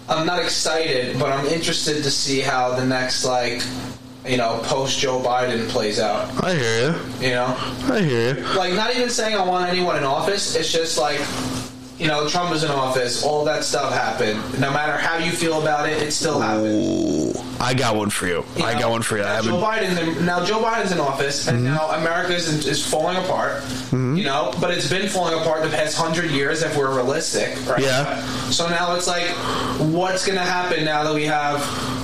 I'm not excited, but I'm interested to see how the next like. You know, post Joe Biden plays out. I hear you. You know? I hear you. Like, not even saying I want anyone in office. It's just like, you know, Trump was in office. All that stuff happened. No matter how you feel about it, it still happened. Ooh, I got one for you. you I know? got one for you. Now, I Joe Biden, now Joe Biden's in office, and mm-hmm. now America is, is falling apart. Mm-hmm. You know? But it's been falling apart the past hundred years, if we're realistic. Right? Yeah. So now it's like, what's going to happen now that we have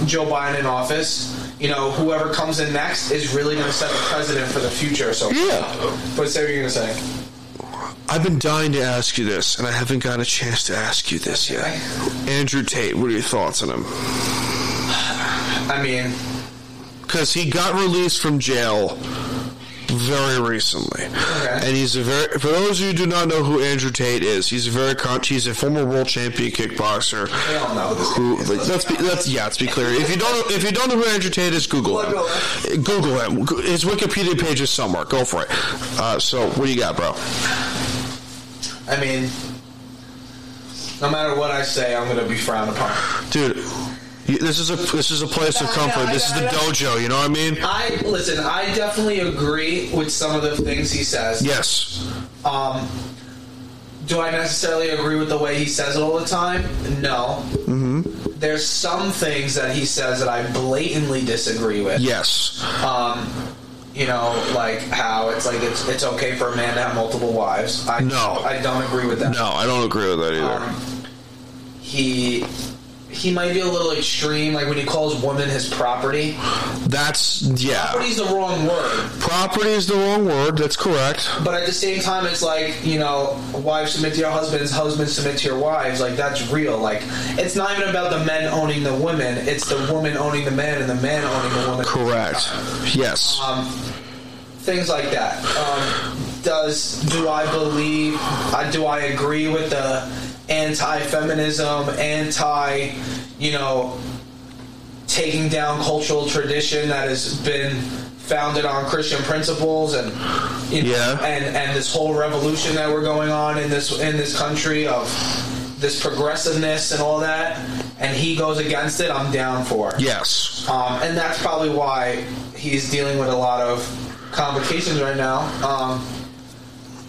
Joe Biden in office? You know, whoever comes in next is really going to set the precedent for the future. So yeah. But say what you're going to say. I've been dying to ask you this, and I haven't gotten a chance to ask you this yet. Andrew Tate, what are your thoughts on him? I mean... because he got released from jail very recently. Okay. And he's a very... for those of you who do not know who Andrew Tate is, he's a very... he's a former world champion kickboxer. We all know this who, guy like, let's be, let's, yeah, let's be clear. If you don't if you don't know who Andrew Tate is, Google him. Google him. His Wikipedia page is somewhere. Go for it. Uh, so, what do you got, bro? I mean, no matter what I say, I'm going to be frowned upon. Dude... this is a this is a place of comfort. This is the dojo. You know what I mean? I listen. I definitely agree with some of the things he says. Yes. Um, do I necessarily agree with the way he says it all the time? No. Mm-hmm. there's some things that he says that I blatantly disagree with. Yes. Um, you know, like how it's like it's it's okay for a man to have multiple wives. I, no, I don't agree with that. No, I don't agree with that either. Um, he. He might be a little extreme, like when he calls woman his property. That's, yeah. Property's the wrong word. Property is the wrong word, that's correct. But at the same time, it's like, you know, wives submit to your husbands, husbands submit to your wives. Like, that's real. Like, it's not even about the men owning the women. It's the woman owning the man and the man owning the woman. Correct. Yes. Um, things like that. Um, does, do I believe, uh, do I agree with the... anti-feminism, anti, you know, taking down cultural tradition that has been founded on Christian principles, and you know, yeah. and and this whole revolution that we're going on in this in this country of this progressiveness and all that, and he goes against it. I'm down for it. Yes, um, and that's probably why he's dealing with a lot of complications right now. Um,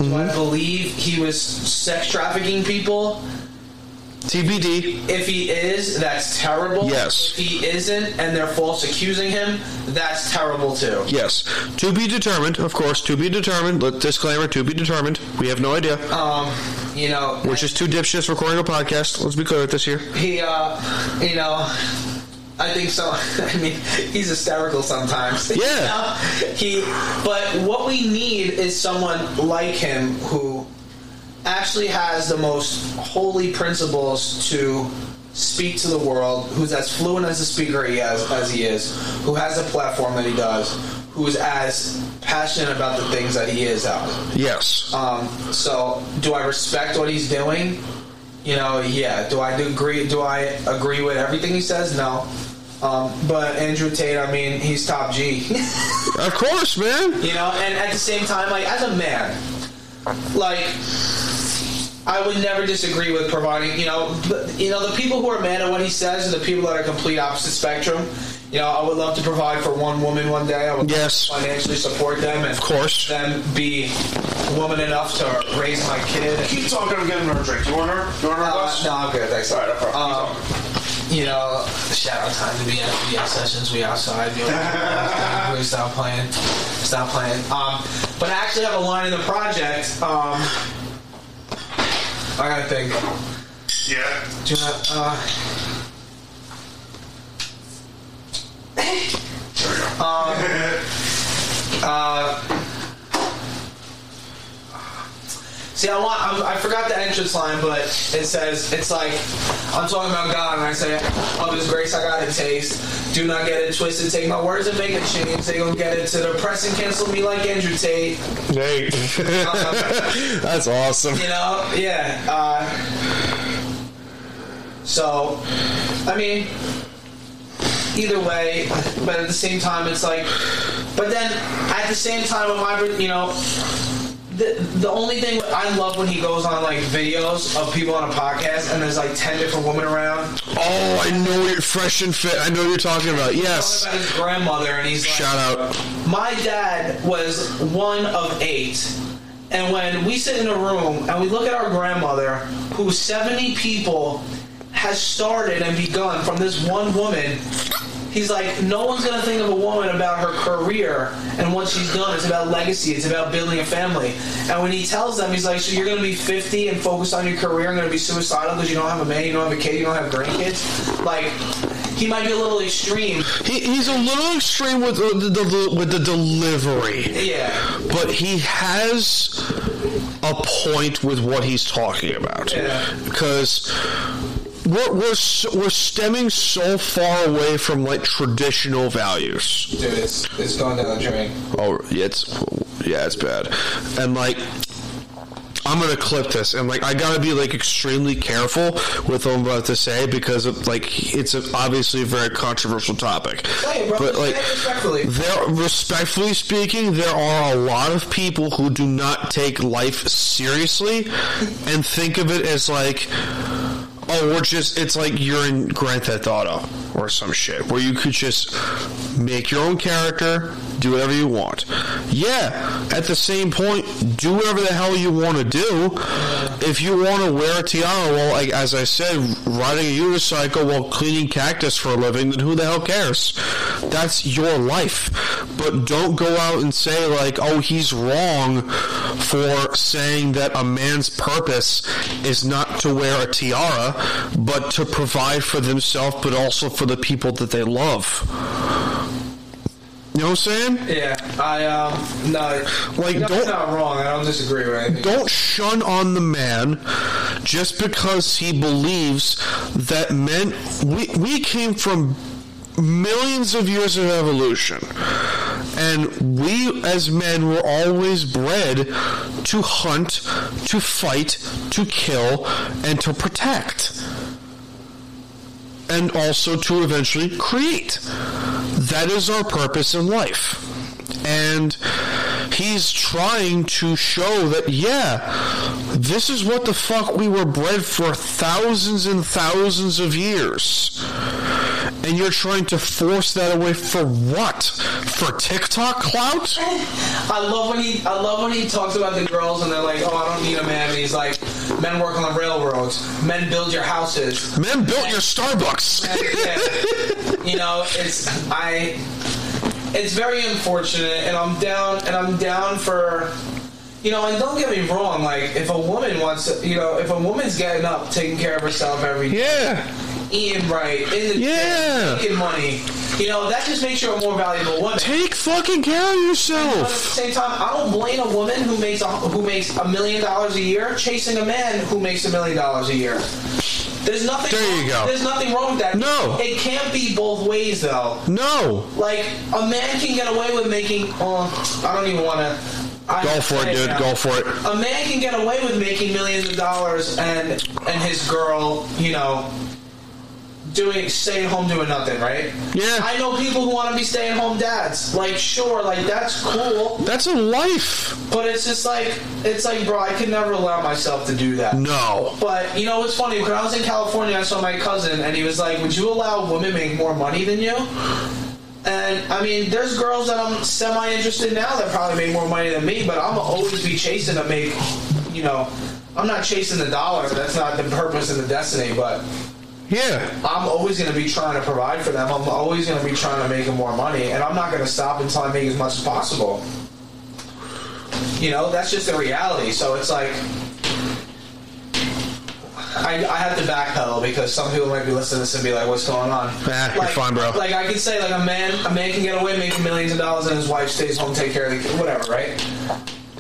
Do I believe he was sex trafficking people? T B D. If he is, that's terrible. Yes. If he isn't, and they're false accusing him, that's terrible too. Yes. To be determined, of course. To be determined. Let disclaimer. To be determined. We have no idea. Um, you know, we're just two dipshits recording a podcast. Let's be clear with this here. He, uh, you know, I think so. I mean, he's hysterical sometimes. Yeah. You know? He, but what we need is someone like him who actually has the most holy principles to speak to the world, who's as fluent as a speaker he has, as he is, who has a platform that he does, who is as passionate about the things that he is out. Yes. Um, so do I respect what he's doing? You know, yeah. Do I agree? Do I agree with everything he says? No. Um, but Andrew Tate, I mean, he's top G. Of course, man. You know, and at the same time, like, as a man, like, I would never disagree with providing, you know, but, you know, the people who are mad at what he says are the people that are complete opposite spectrum. You know, I would love to provide for one woman one day. I would yes. love to financially support them and of course. Them be woman enough to raise my kid. Keep talking. I'm getting her a drink. You want her? You want her? Uh, no, I'm good. Thanks. All right, no problem. Um, you know, shout out Time to B S B S Sessions. We outside. You know, we stop playing. Stop playing. Um, but I actually have a line in the project. Um, I gotta think. Yeah. Do you know, uh... Um, uh, see, I want. I'm, I forgot the entrance line, but it says it's like I'm talking about God, and I say, "Of His grace, I got a taste. Do not get it twisted. Take my words and make a change. They gon' get it to the press and cancel me like Andrew Tate." Hey, um, that's awesome. You know, yeah. Uh, so, I mean. Either way, but at the same time, it's like, but then at the same time, if I, you know, the the only thing I love when he goes on like videos of people on a podcast and there's like ten different women around. Oh, I know you're fresh and fit. I know you're talking about. Yes. Talking about his grandmother, and he's like, shout out. My dad was one of eight, and when we sit in a room and we look at our grandmother, who's seventy people. Has started and begun from this one woman. He's like, no one's going to think of a woman about her career and what she's done. It's about legacy. It's about building a family. And when he tells them, he's like, so you're going to be fifty and focus on your career and going to be suicidal because you don't have a man, you don't have a kid, you don't have grandkids? Like, he might be a little extreme. He, he's a little extreme with the, the, with the delivery. Yeah. But he has a point with what he's talking about. Yeah. Because... We're, we're, we're stemming so far away from, like, traditional values. Dude, it's, it's going down the drain. Oh, yeah, it's, yeah, it's bad. And, like, I'm going to clip this. And, like, I got to be, like, extremely careful with what I'm about to say because, of, like, it's a, obviously a very controversial topic. Hey, bro, but, like, respectfully. There, respectfully speaking, there are a lot of people who do not take life seriously and think of it as, like... Oh, we're just, it's like you're in Grand Theft Auto. or some shit, where you could just make your own character, do whatever you want. Yeah, at the same point, do whatever the hell you want to do. If you want to wear a tiara, well, like, as I said, riding a unicycle while cleaning cactus for a living, then who the hell cares? That's your life. But don't go out and say, like, oh, he's wrong for saying that a man's purpose is not to wear a tiara, but to provide for themselves, but also for the people that they love. You know what I'm saying? Yeah, I, um, no, like, no, don't, that's not wrong. I don't disagree with anything. Don't shun on the man just because he believes that men, we, we came from millions of years of evolution, and we as men were always bred to hunt, to fight, to kill, and to protect. And also to eventually create. That is our purpose in life. And he's trying to show that, yeah, this is what the fuck we were bred for thousands and thousands of years. And you're trying to force that away for what? For TikTok clout? I love when he I love when he talks about the girls and they're like, oh, I don't need a man. And he's like, men work on the railroads. Men build your houses. Men built your Starbucks. And, and, you know, it's I... It's very unfortunate, and I'm down, and I'm down for, you know, and don't get me wrong, like, if a woman wants to, you know, if a woman's getting up, taking care of herself every day, yeah, eating right, in the yeah, making money, you know, that just makes you a more valuable woman. Take fucking care of yourself. And at the same time, I don't blame a woman who makes a, who makes a million dollars a year chasing a man who makes a million dollars a year. There's nothing. There you wrong, go. There's nothing wrong with that. No, it can't be both ways, though. No, like a man can get away with making. Oh, I don't even want to. Go for it, dude. Now. Go for it. A man can get away with making millions of dollars and and his girl, you know, doing staying home doing nothing, right? Yeah. I know people who want to be staying home dads. Like, sure, like that's cool. That's a life. But it's just like it's like, bro, I could never allow myself to do that. No. But you know what's funny? When I was in California, I saw my cousin, and he was like, "Would you allow a woman make more money than you?" And I mean, there's girls that I'm semi-interested now that probably make more money than me, but I'm always be chasing to make, you know, I'm not chasing the dollar. That's not the purpose and the destiny, but. Yeah, I'm always going to be trying to provide for them. I'm always going to be trying to make them more money, and I'm not going to stop until I make as much as possible. You know, that's just the reality. So it's like I, I have to backpedal because some people might be listening to this and be like, "What's going on?" Nah, like, you're fine, bro. Like I can say, like a man, a man can get away making millions of dollars, and his wife stays home, take care of the kid, whatever, right?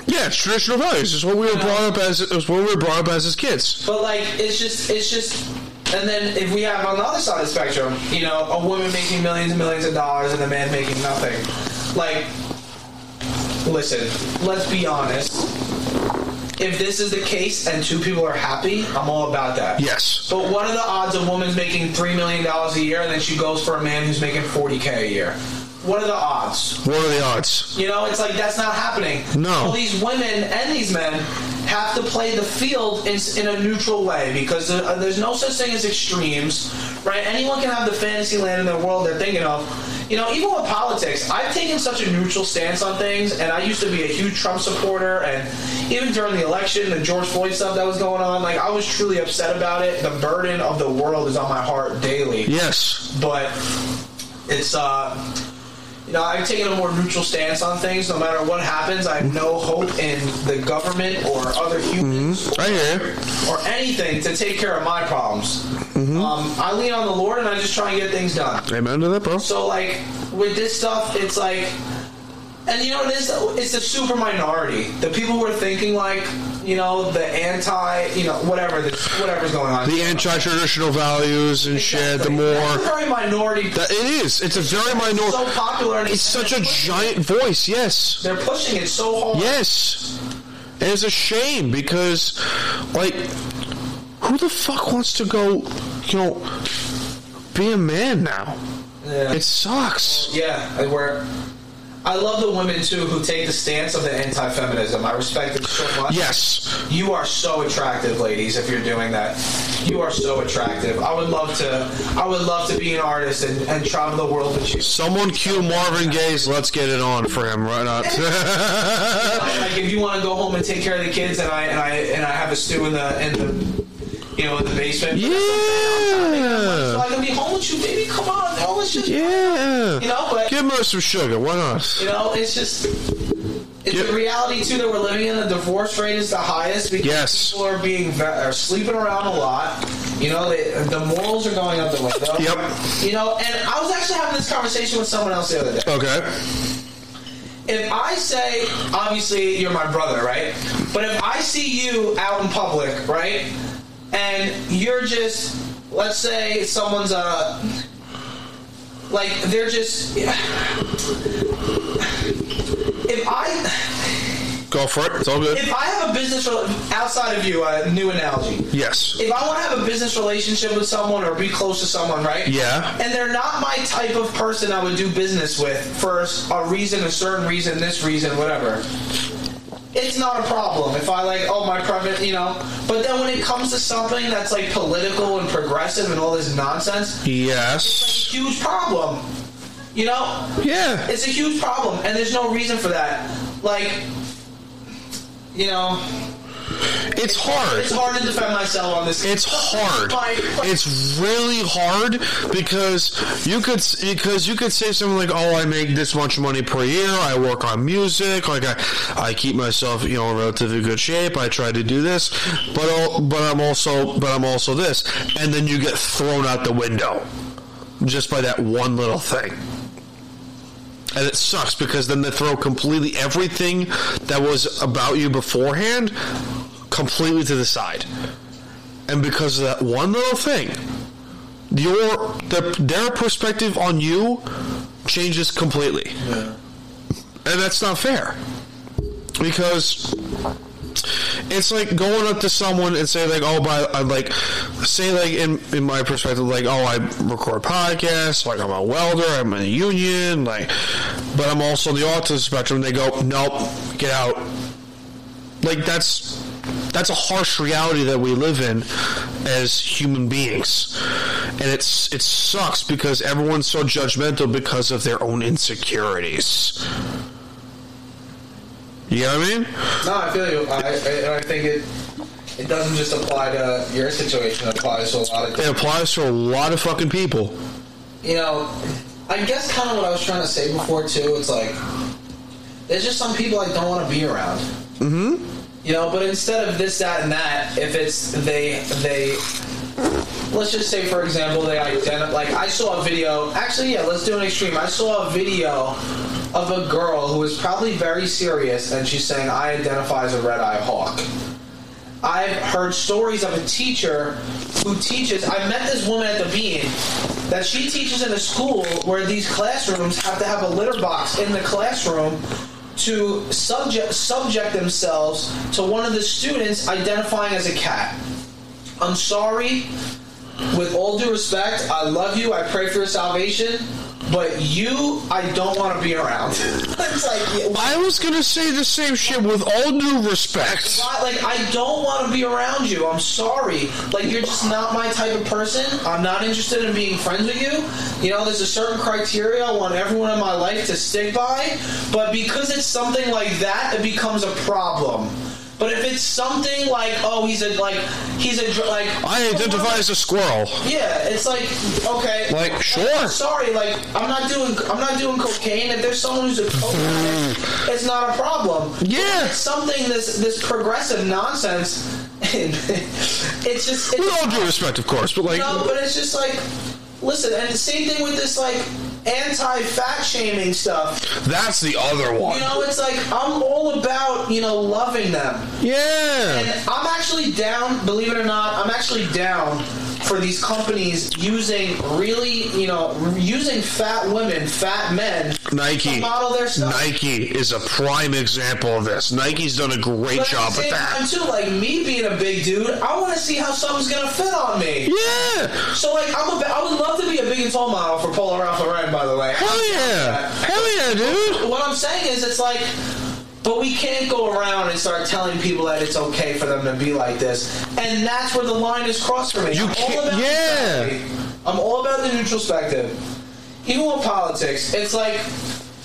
Yeah, it's traditional values. It's what we were you brought know? up as. It's what we were brought up as as kids. But like, it's just, it's just. And then if we have on the other side of the spectrum, you know, a woman making millions and millions of dollars and a man making nothing. Like, listen, let's be honest. If this is the case and two people are happy, I'm all about that. Yes. But what are the odds a woman's making three million dollars a year and then she goes for a man who's making forty K a year? What are the odds? What are the odds? You know, it's like that's not happening. No. Well, these women and these men have to play the field in, in a neutral way because there's no such thing as extremes, right? Anyone can have the fantasy land in the world they're thinking of. You know, even with politics, I've taken such a neutral stance on things, and I used to be a huge Trump supporter, and even during the election, the George Floyd stuff that was going on, like, I was truly upset about it. The burden of the world is on my heart daily. Yes. But it's, uh... You know, I've taken a more neutral stance on things. No matter what happens, I have no hope in the government or other humans mm-hmm. or, right or anything to take care of my problems. Mm-hmm. Um, I lean on the Lord, and I just try and get things done. Amen to that, bro. So, like, with this stuff, it's like... And, you know, it is, it's a super minority. The people who are thinking, like... You know, the anti, you know, whatever, the, whatever's going on. The anti-traditional values and exactly. shit, the more... That's a very minority... That it is. It's a very minority... It's so popular. And it's such a giant it. voice, yes. They're pushing it so hard. Yes. And it's a shame because, like, who the fuck wants to go, you know, be a man now? Yeah. It sucks. Yeah, like we're... I love the women, too, who take the stance of the anti-feminism. I respect them so much. Yes. You are so attractive, ladies, if you're doing that. You are so attractive. I would love to. I would love to be an artist and, and travel the world with you. Someone cue Marvin Gaye's "Let's Get It On" for him right up. Like if you want to go home and take care of the kids, and I and I and I have a stew in the in the. You know, in the basement. Yeah. So I can be home with you, baby. Come on. All this shit. Yeah. You know, but give her some sugar. Why not? You know, it's just, it's yep. the reality, too, that we're living in. The divorce rate is the highest because yes. people are, being, are sleeping around a lot. You know, they, the morals are going out the window. Yep. You know, and I was actually having this conversation with someone else the other day. Okay. If I say, obviously, you're my brother, right? But if I see you out in public, right? And you're just, let's say someone's uh, like they're just. Yeah. If I go for it, it's all good. If I have a business outside of you, a new analogy. Yes. If I want to have a business relationship with someone or be close to someone, right? Yeah. And they're not my type of person I would do business with for a reason, a certain reason, this reason, whatever. It's not a problem if I like, oh, my preference, you know. But then when it comes to something that's like political and progressive and all this nonsense, yes, it's like a huge problem, you know. Yeah, it's a huge problem, and there's no reason for that. Like, you know, it's, it's hard. It's hard to defend myself on this. It's hard. It's really hard because you could because you could say something like, "Oh, I make this much money per year. I work on music. Like I, I keep myself, you know, in relatively good shape. I try to do this, but but I'm also but I'm also this," and then you get thrown out the window just by that one little thing. And it sucks because then they throw completely everything that was about you beforehand completely to the side. And because of that one little thing, your their, their perspective on you changes completely. Yeah. And that's not fair. Because it's like going up to someone and say like, oh, by I like say like in, in my perspective, like, oh, I record podcasts, like I'm a welder, I'm in a union, like, but I'm also on the autism spectrum. They go, nope, get out. Like that's that's a harsh reality that we live in as human beings, and it's it sucks because everyone's so judgmental because of their own insecurities. You know what I mean? No, I feel you. I, I, I think it it doesn't just apply to your situation. It applies to a lot of people. It applies to a lot of fucking people. You know, I guess kind of what I was trying to say before, too. It's like, there's just some people I don't want to be around. Mm-hmm. You know, but instead of this, that, and that, if it's they... they let's just say, for example, they identify... Like, I saw a video... Actually, yeah, let's do an extreme. I saw a video... of a girl who is probably very serious, and she's saying, I identify as a red-eye hawk. I've heard stories of a teacher who teaches... I met this woman at the Bean that she teaches in a school where these classrooms have to have a litter box in the classroom to subject, subject themselves to one of the students identifying as a cat. I'm sorry. With all due respect, I love you. I pray for your salvation. But you, I don't want to be around. It's like, yeah, I was going to say the same shit with all due respect. Like, I don't want to be around you. I'm sorry. Like, you're just not my type of person. I'm not interested in being friends with you. You know, there's a certain criteria I want everyone in my life to stick by. But because it's something like that, it becomes a problem. But if it's something like, oh, he's a, like, he's a, like... I identify as a squirrel. Yeah, it's like, okay. Like, sure. I'm sorry, like, I'm not doing, I'm not doing cocaine. If there's someone who's a coke addict, it's not a problem. Yeah. But it's something, this, this progressive nonsense, it's just... It's, with all due respect, of course, but like... No, but it's just like, listen, and the same thing with this, like... anti-fat shaming stuff. That's the other one. You know, it's like, I'm all about, you know, loving them. Yeah. And I'm actually down, believe it or not, I'm actually down for these companies using really, you know, using fat women, fat men Nike, to model their stuff. Nike is a prime example of this. Nike's done a great but job at that. But at the same time, too, like, me being a big dude, I want to see how something's going to fit on me. Yeah. So, like, I'm a, I would love to be a big and tall model for Polo Ralph Lauren, by the way. Hell yeah. Hell yeah, dude. What I'm saying is, it's like... But we can't go around and start telling people that it's okay for them to be like this. And that's where the line is crossed for me. You I'm can't, all about yeah. I'm all about the neutral perspective. Even with politics, it's like...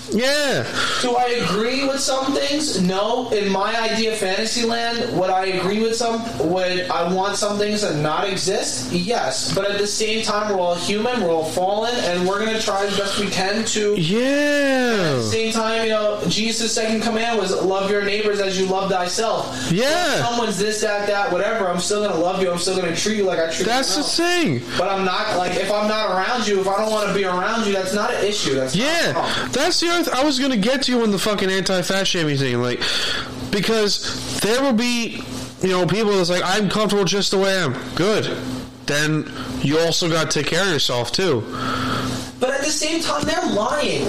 Yeah. Do I agree with some things? No. In my idea of Fantasyland, would I agree with some? Would I want some things to not exist? Yes. But at the same time, we're all human, we're all fallen, and we're gonna try as best we can to. Yeah. At the same time, you know, Jesus' second command was love your neighbors as you love thyself. Yeah. If someone's this, that, that, whatever, I'm still gonna love you. I'm still gonna treat you like I treat. That's the thing. But I'm not like if I'm not around you, if I don't want to be around you, that's not an issue. That's yeah. Not that's the. I was going to get to you on the fucking anti-fat shaming thing, like, because there will be, you know, people that's like, I'm comfortable just the way I am. Good. Then you also got to take care of yourself, too. But at the same time, they're lying.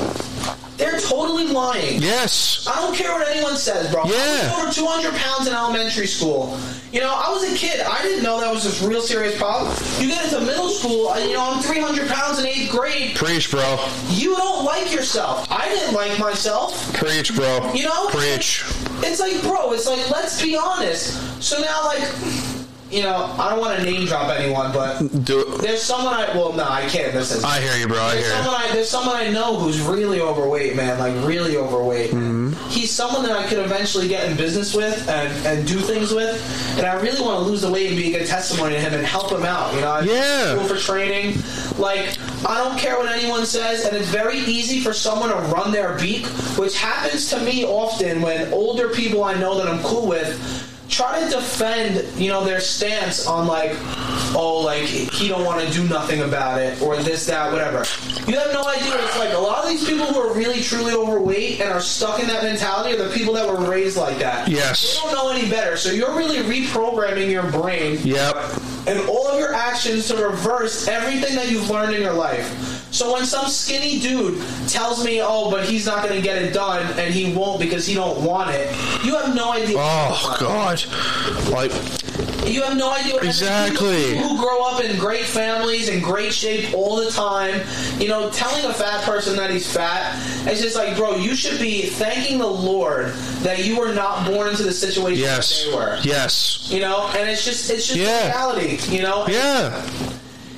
They're totally lying. Yes. I don't care what anyone says, bro. Yeah. I was over two hundred pounds in elementary school. You know, I was a kid. I didn't know that was this real serious problem. You get into middle school, and, you know, I'm three hundred pounds in eighth grade. Preach, bro. You don't like yourself. I didn't like myself. Preach, bro. You know? Preach. It's like, bro, it's like, let's be honest. So now, like... You know, I don't want to name drop anyone, but Do there's someone I... Well, no, I can't. This is... I hear you, bro. I hear you. I, there's someone I know who's really overweight, man. Like, really overweight. Mm-hmm. He's someone that I could eventually get in business with and, and do things with. And I really want to lose the weight and be a good testimony to him and help him out, you know? I yeah. Go for training. Like, I don't care what anyone says, and it's very easy for someone to run their beak, which happens to me often when older people I know that I'm cool with... try to defend, you know, their stance on, like, oh, like, he don't want to do nothing about it, or this, that, whatever. You have no idea. It's like a lot of these people who are really, truly overweight and are stuck in that mentality are the people that were raised like that. Yes. They don't know any better, so you're really reprogramming your brain. Yep. And all of your actions to reverse everything that you've learned in your life. So when some skinny dude tells me, oh, but he's not going to get it done, and he won't because he don't want it, you have no idea. Oh, God. Like... You have no idea what exactly. People who grow up in great families and great shape all the time, you know, telling a fat person that he's fat, it's just like, bro, you should be thanking the Lord that you were not born into the situation yes. that they were. Yes. You know, and it's just, it's just yeah. reality, you know? Yeah.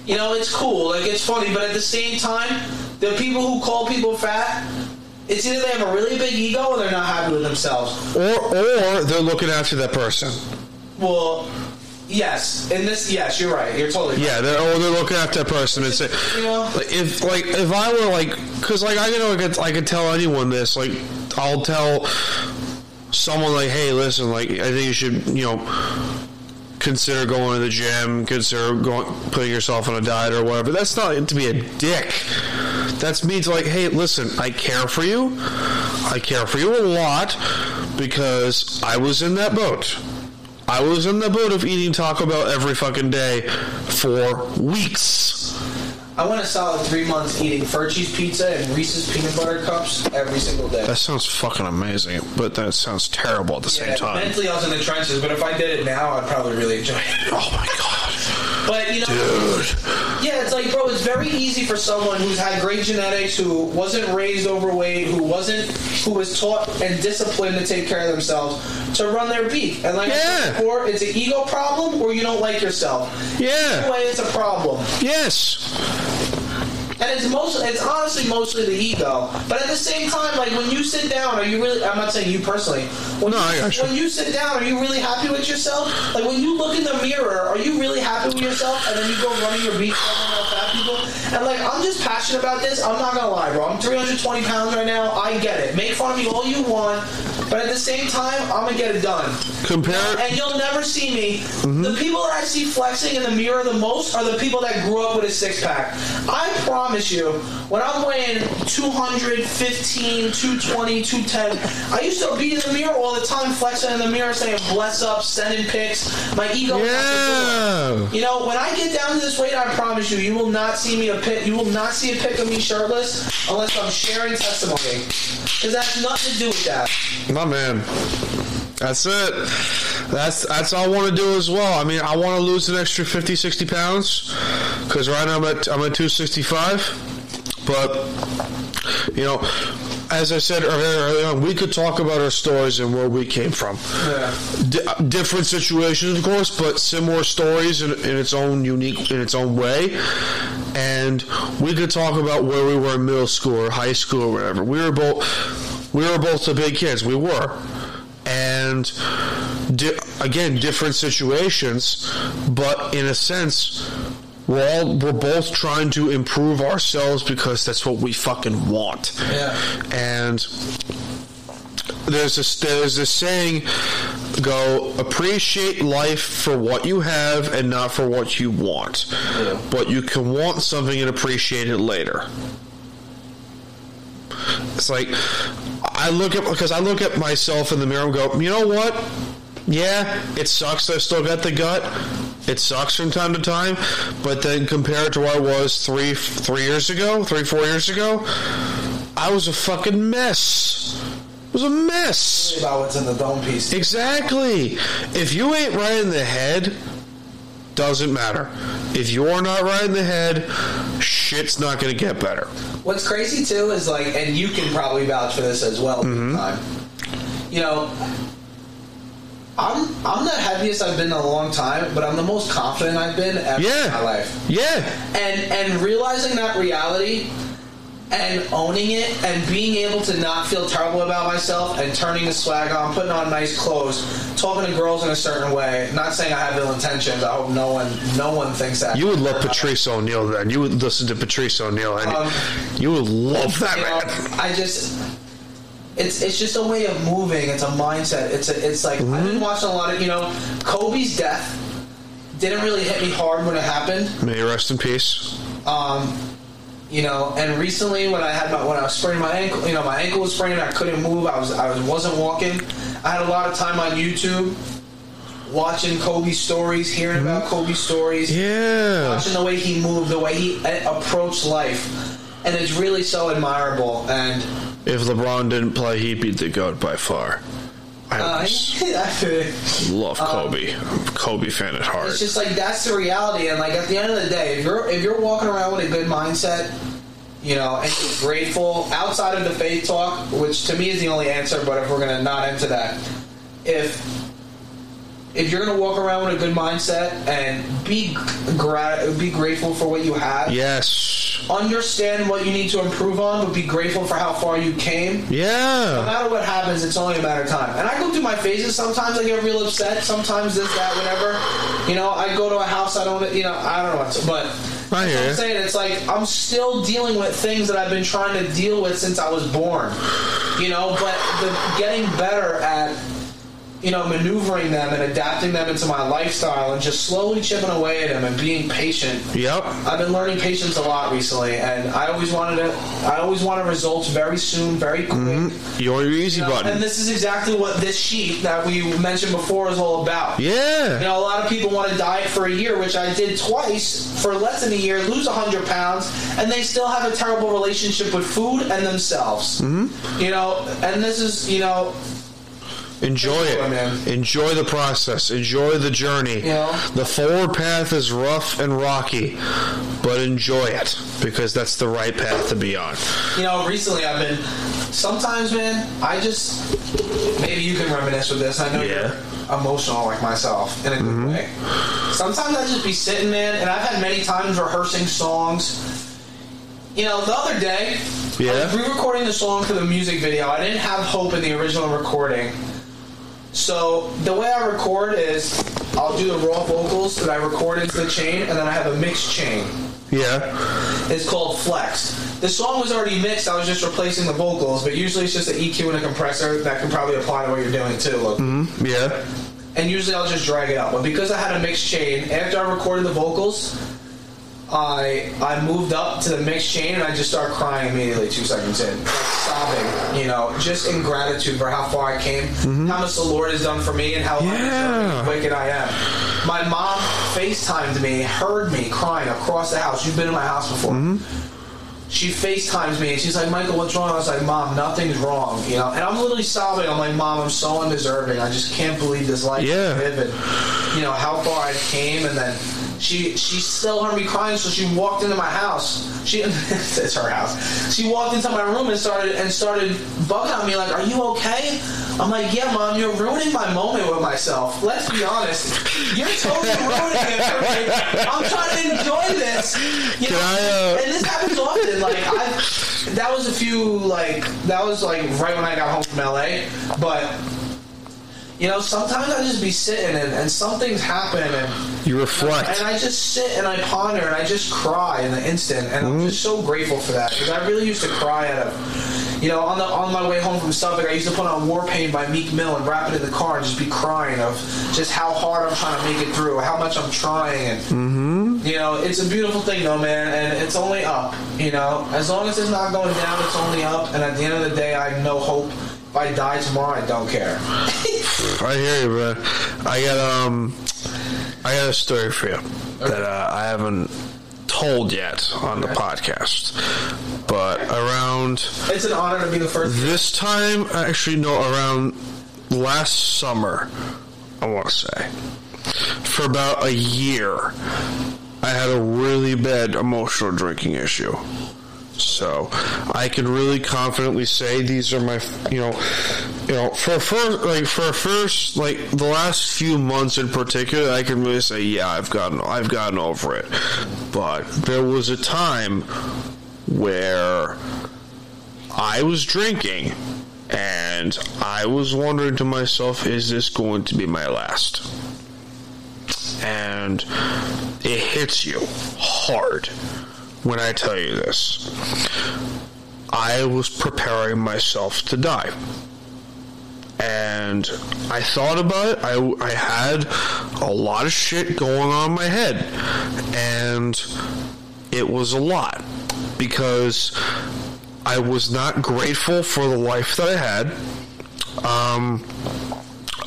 You know, it's cool, like, it's funny, but at the same time, the people who call people fat, it's either they have a really big ego or they're not happy with themselves. Or, or they're looking after that person. Well... Yes, in this, yes, you're right. You're totally right. Yeah, they're, oh, they're looking after that person and say, you know, if like if I were like, because like I you know I could, I could tell anyone this. Like I'll tell someone like, hey, listen, like I think you should, you know, consider going to the gym, consider going putting yourself on a diet or whatever. That's not to be a dick. That's me to like, hey, listen, I care for you. I care for you a lot because I was in that boat. I was in the boat of eating Taco Bell every fucking day for weeks. I went a solid three months eating fur cheese pizza and Reese's peanut butter cups every single day. That sounds fucking amazing, but that sounds terrible at the yeah, same time. Mentally, I was in the trenches, but if I did it now, I'd probably really enjoy it. Oh, my God. But, you know... Dude. Yeah, it's like, bro, it's very easy for someone who's had great genetics, who wasn't raised overweight, who wasn't... who was taught and disciplined to take care of themselves, to run their beak. And like yeah. I said before, it's an ego problem or you don't like yourself. Yeah. Either way, it's a problem. Yes. And it's mostly, it's honestly mostly the ego. But at the same time, like, when you sit down, are you really... I'm not saying you personally. When no, you, I got you. When you sit down, are you really happy with yourself? Like, when you look in the mirror, are you really happy with yourself? And then you go running your beat all fat people? And, like, I'm just passionate about this. I'm not going to lie, bro. I'm three hundred twenty pounds right now. I get it. Make fun of me all you want. But at the same time, I'm going to get it done. Compare... And you'll never see me. Mm-hmm. The people that I see flexing in the mirror the most are the people that grew up with a six-pack. I promise... I promise you, when I'm weighing two fifteen, two twenty, two ten, I used to be in the mirror all the time, flexing in the mirror, saying bless up, sending pics. My ego yeah. was out the door. You know, when I get down to this weight, I promise you, you will not see me a pic. You will not see a pic of me shirtless unless I'm sharing testimony, because that's nothing to do with that. My man. That's it. That's that's all I want to do as well. I mean, I want to lose an extra fifty, sixty pounds because right now I'm at, I'm at two sixty-five. But, you know, as I said earlier on, we could talk about our stories and where we came from. Yeah. D- different situations, of course, but similar stories in, in its own unique, in its own way. And we could talk about where we were in middle school or high school or whatever. We were both, we were both the big kids. We were. And di- again, different situations, but in a sense, we're all we're both trying to improve ourselves because that's what we fucking want. Yeah. And there's this there's this saying, go appreciate life for what you have and not for what you want. Yeah. But you can want something and appreciate it later. It's like I look at because I look at myself in the mirror and go, you know what? Yeah, it sucks. I still got the gut. It sucks from time to time, but then compared to where I was three, three years ago, three, four years ago, I was a fucking mess. It was a mess. It's about what's in the dome piece. Exactly. If you ain't right in the head, doesn't matter. If you're not right in the head, shit's not going to get better. What's crazy too is like, and you can probably vouch for this as well. Mm-hmm. Time. You know. I'm I'm the heaviest I've been in a long time, but I'm the most confident I've been ever yeah. in my life. Yeah. And and realizing that reality and owning it and being able to not feel terrible about myself and turning the swag on, putting on nice clothes, talking to girls in a certain way, not saying I have ill intentions. I hope no one no one thinks that. You would love Patrice O'Neal then. You would listen to Patrice O'Neal and um, you would love that, you know, man. I just... It's it's just a way of moving. It's a mindset. It's a, it's like, mm-hmm. I've been watching a lot of, you know, Kobe's death didn't really hit me hard when it happened. May you rest in peace. Um, you know, and recently when I had my, when I was spraining my ankle, you know, my ankle was spraining. I couldn't move. I was I was, wasn't walking. I had a lot of time on YouTube watching Kobe stories, hearing mm-hmm. about Kobe stories. Yeah, watching the way he moved, the way he approached life. And it's really so admirable. And if LeBron didn't play, he'd be the GOAT by far. I uh, love Kobe. Um, I'm a Kobe fan at heart. It's just like that's the reality. And like at the end of the day, if you're if you're walking around with a good mindset, you know, and you're grateful outside of the faith talk, which to me is the only answer. But if we're gonna not into that, if if you're gonna walk around with a good mindset and be gra- be grateful for what you have, yes. Understand what you need to improve on, but be grateful for how far you came. Yeah. No matter what happens, it's only a matter of time. And I go through my phases. Sometimes I get real upset. Sometimes this, that, whatever. You know, I go to a house I don't, you know, I don't know what to, but I hear you. I'm saying it's like I'm still dealing with things that I've been trying to deal with since I was born. You know, but the getting better at, you know, maneuvering them and adapting them into my lifestyle and just slowly chipping away at them and being patient. Yep. I've been learning patience a lot recently, and I always wanted to, I always wanted results very soon, very quick. Mm-hmm. You're your easy you know, button. And this is exactly what this sheet that we mentioned before is all about. Yeah. You know, a lot of people want to diet for a year, which I did twice for less than a year, lose one hundred pounds, and they still have a terrible relationship with food and themselves. Mm-hmm. You know, and this is, you know... Enjoy it. Man. Enjoy the process. Enjoy the journey. Yeah. The forward path is rough and rocky, but enjoy it because that's the right path to be on. You know, recently I've been... Sometimes, man, I just... Maybe you can reminisce with this. I know yeah. you're emotional like myself in a good mm-hmm. way. Sometimes I just be sitting, man, and I've had many times rehearsing songs. You know, the other day, yeah. I was re-recording the song for the music video. I didn't have hope in the original recording. So the way I record is I'll do the raw vocals that I record into the chain, and then I have a mixed chain. Yeah. It's called Flex. The song was already mixed. I was just replacing the vocals, but usually it's just an E Q and a compressor that can probably apply to what you're doing too. Mm-hmm. Yeah. And usually I'll just drag it out. But because I had a mixed chain, after I recorded the vocals, I I moved up to the mixed chain and I just started crying immediately two seconds in, like sobbing, you know, just in gratitude for how far I came, mm-hmm. how much the Lord has done for me, and how yeah. wicked I am. My mom FaceTimed me, heard me crying across the house. You've been in my house before. Mm-hmm. She FaceTimes me and she's like, Michael, what's wrong? I was like, Mom, nothing's wrong, you know. And I'm literally sobbing. I'm like, Mom, I'm so undeserving. I just can't believe this life yeah. is vivid. You know how far I came, and then. She she still heard me crying, so she walked into my house. She it's her house. She walked into my room and started and started bugging on me like, "Are you okay?" I'm like, "Yeah, Mom, you're ruining my moment with myself. Let's be honest. You're totally ruining it for me. I'm trying to enjoy this. You know?" I, uh... And this happens often. Like I that was a few like that was like right when I got home from L A, but. You know, sometimes I just be sitting and, and some things happen and you reflect. And, and I just sit and I ponder and I just cry in the instant. And mm-hmm. I'm just so grateful for that because I really used to cry out of, you know, on the on my way home from Suffolk, I used to put on War Paint by Meek Mill and wrap it in the car and just be crying of just how hard I'm trying to make it through, how much I'm trying. And, mm-hmm. you know, it's a beautiful thing though, man. And it's only up, you know, as long as it's not going down, it's only up. And at the end of the day, I have no hope. If I die tomorrow, I don't care. I hear you, bro. I got um, I got a story for you okay. that uh, I haven't told yet on okay. the podcast, but okay. around it's an honor to be the first. This time, actually, no, around last summer, I want to say, for about a year, I had a really bad emotional drinking issue. So I can really confidently say these are my, you know, you know, for first, like for first, like the last few months in particular, I can really say, yeah, I've gotten, I've gotten over it. But there was a time where I was drinking, and I was wondering to myself, is this going to be my last? And it hits you hard. When I tell you this, I was preparing myself to die. And I thought about it. I, I had a lot of shit going on in my head. And it was a lot. Because I was not grateful for the life that I had. Um,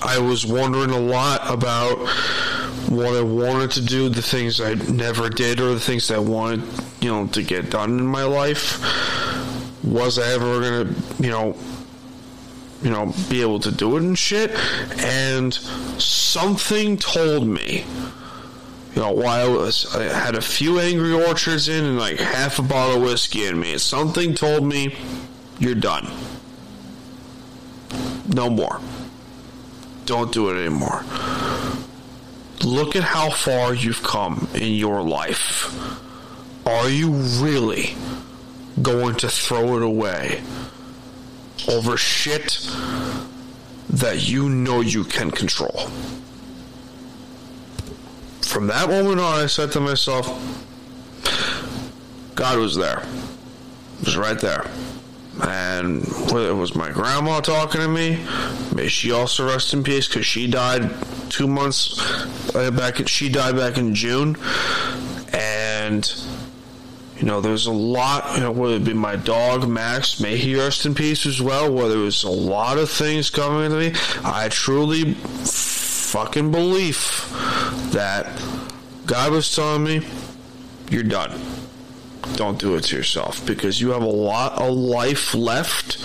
I was wondering a lot about what I wanted to do, the things I never did, or the things that I wanted, you know, to get done in my life. Was I ever gonna, you know, you know, be able to do it and shit? And something told me, you know, while I was, I had a few Angry Orchards in and like half a bottle of whiskey in me. Something told me, you're done. No more. Don't do it anymore. Look at how far you've come in your life. Are you really going to throw it away over shit that you know you can control? From that moment on, I said to myself, God was there. He was right there. And whether it was my grandma talking to me, may she also rest in peace, because she died two months back. She died back in June, and you know there's a lot. You know, whether it be my dog Max, may he rest in peace as well. Whether it was a lot of things coming to me, I truly fucking believe that God was telling me, "You're done." Don't do it to yourself, because you have a lot of life left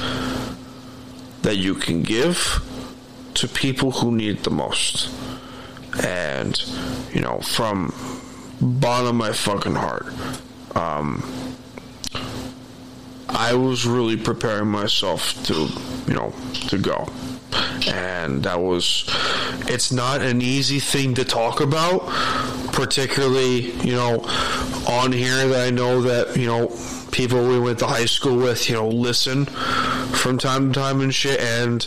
that you can give to people who need it the most. And, you know, from bottom of my fucking heart, um, I was really preparing myself to, you know, to go. And that was, it's not an easy thing to talk about, particularly, you know, on here that I know that, you know, people we went to high school with, you know, listen from time to time and shit. And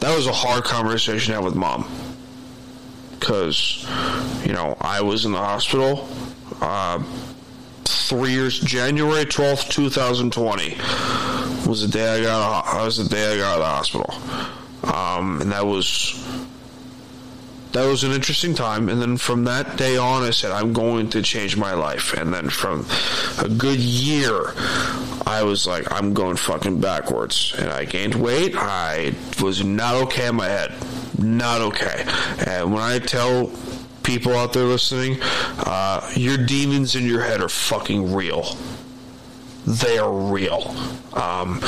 that was a hard conversation I had with Mom, because, you know, I was in the hospital, uh, Three years, January twelfth, two thousand twenty, was the day I got. I was the day I got out of the hospital, um, and that was that was an interesting time. And then from that day on, I said, I'm going to change my life. And then from a good year, I was like, I'm going fucking backwards. And I gained weight. I was not okay in my head, not okay. And when I tell people out there listening, uh, your demons in your head are fucking real. they are real. Um,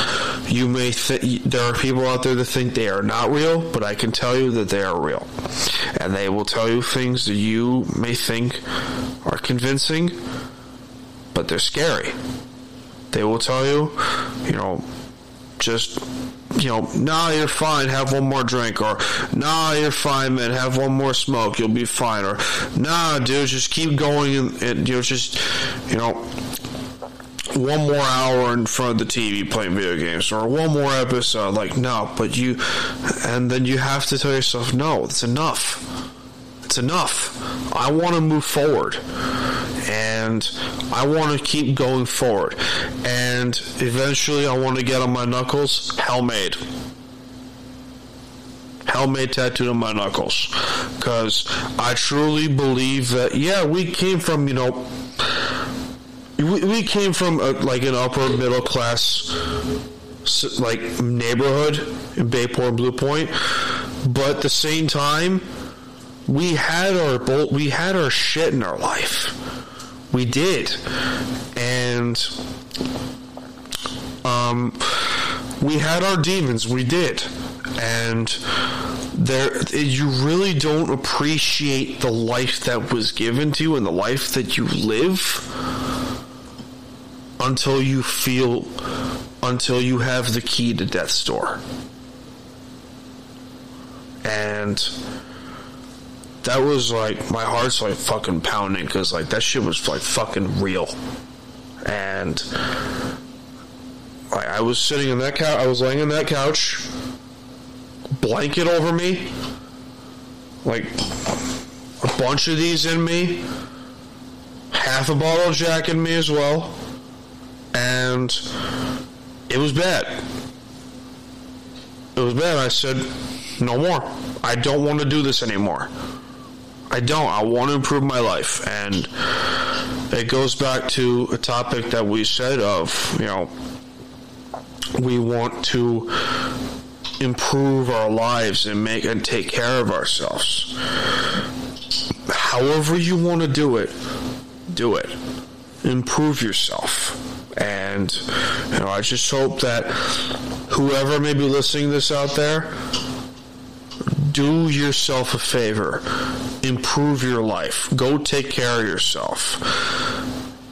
you may th- there are people out there that think they are not real, but I can tell you that they are real. And they will tell you things that you may think are convincing, but they're scary. They will tell you, you know, just, you know, nah, you're fine, have one more drink, or nah, you're fine, man, have one more smoke, you'll be fine, or nah, dude, just keep going, and, and you know, just, you know, one more hour in front of the T V playing video games, or one more episode, like, no, but you, and then you have to tell yourself, no, it's enough. It's enough. I want to move forward, and I want to keep going forward, and eventually I want to get on my knuckles, Hellmade. Hellmade tattooed on my knuckles, because I truly believe that, yeah, we came from, you know, we, we came from a, like an upper middle class like neighborhood in Bayport-Blue Point, but at the same time, we had our bolt, we had our shit in our life. We did, and um, we had our demons. We did, and there, you really don't appreciate the life that was given to you and the life that you live until you feel, until you have the key to death's door, and that was like, my heart's like fucking pounding, because like that shit was like fucking real. And I, I was sitting in that couch, I was laying on that couch, blanket over me, like a bunch of these in me, half a bottle of Jack in me as well, and it was bad. It was bad. I said, no more. I don't want to do this anymore. I don't. I want to improve my life. And it goes back to a topic that we said of, you know, we want to improve our lives and make and take care of ourselves. However you want to do it, do it. Improve yourself. And, you know, I just hope that whoever may be listening to this out there, do yourself a favor. Improve your life. Go take care of yourself.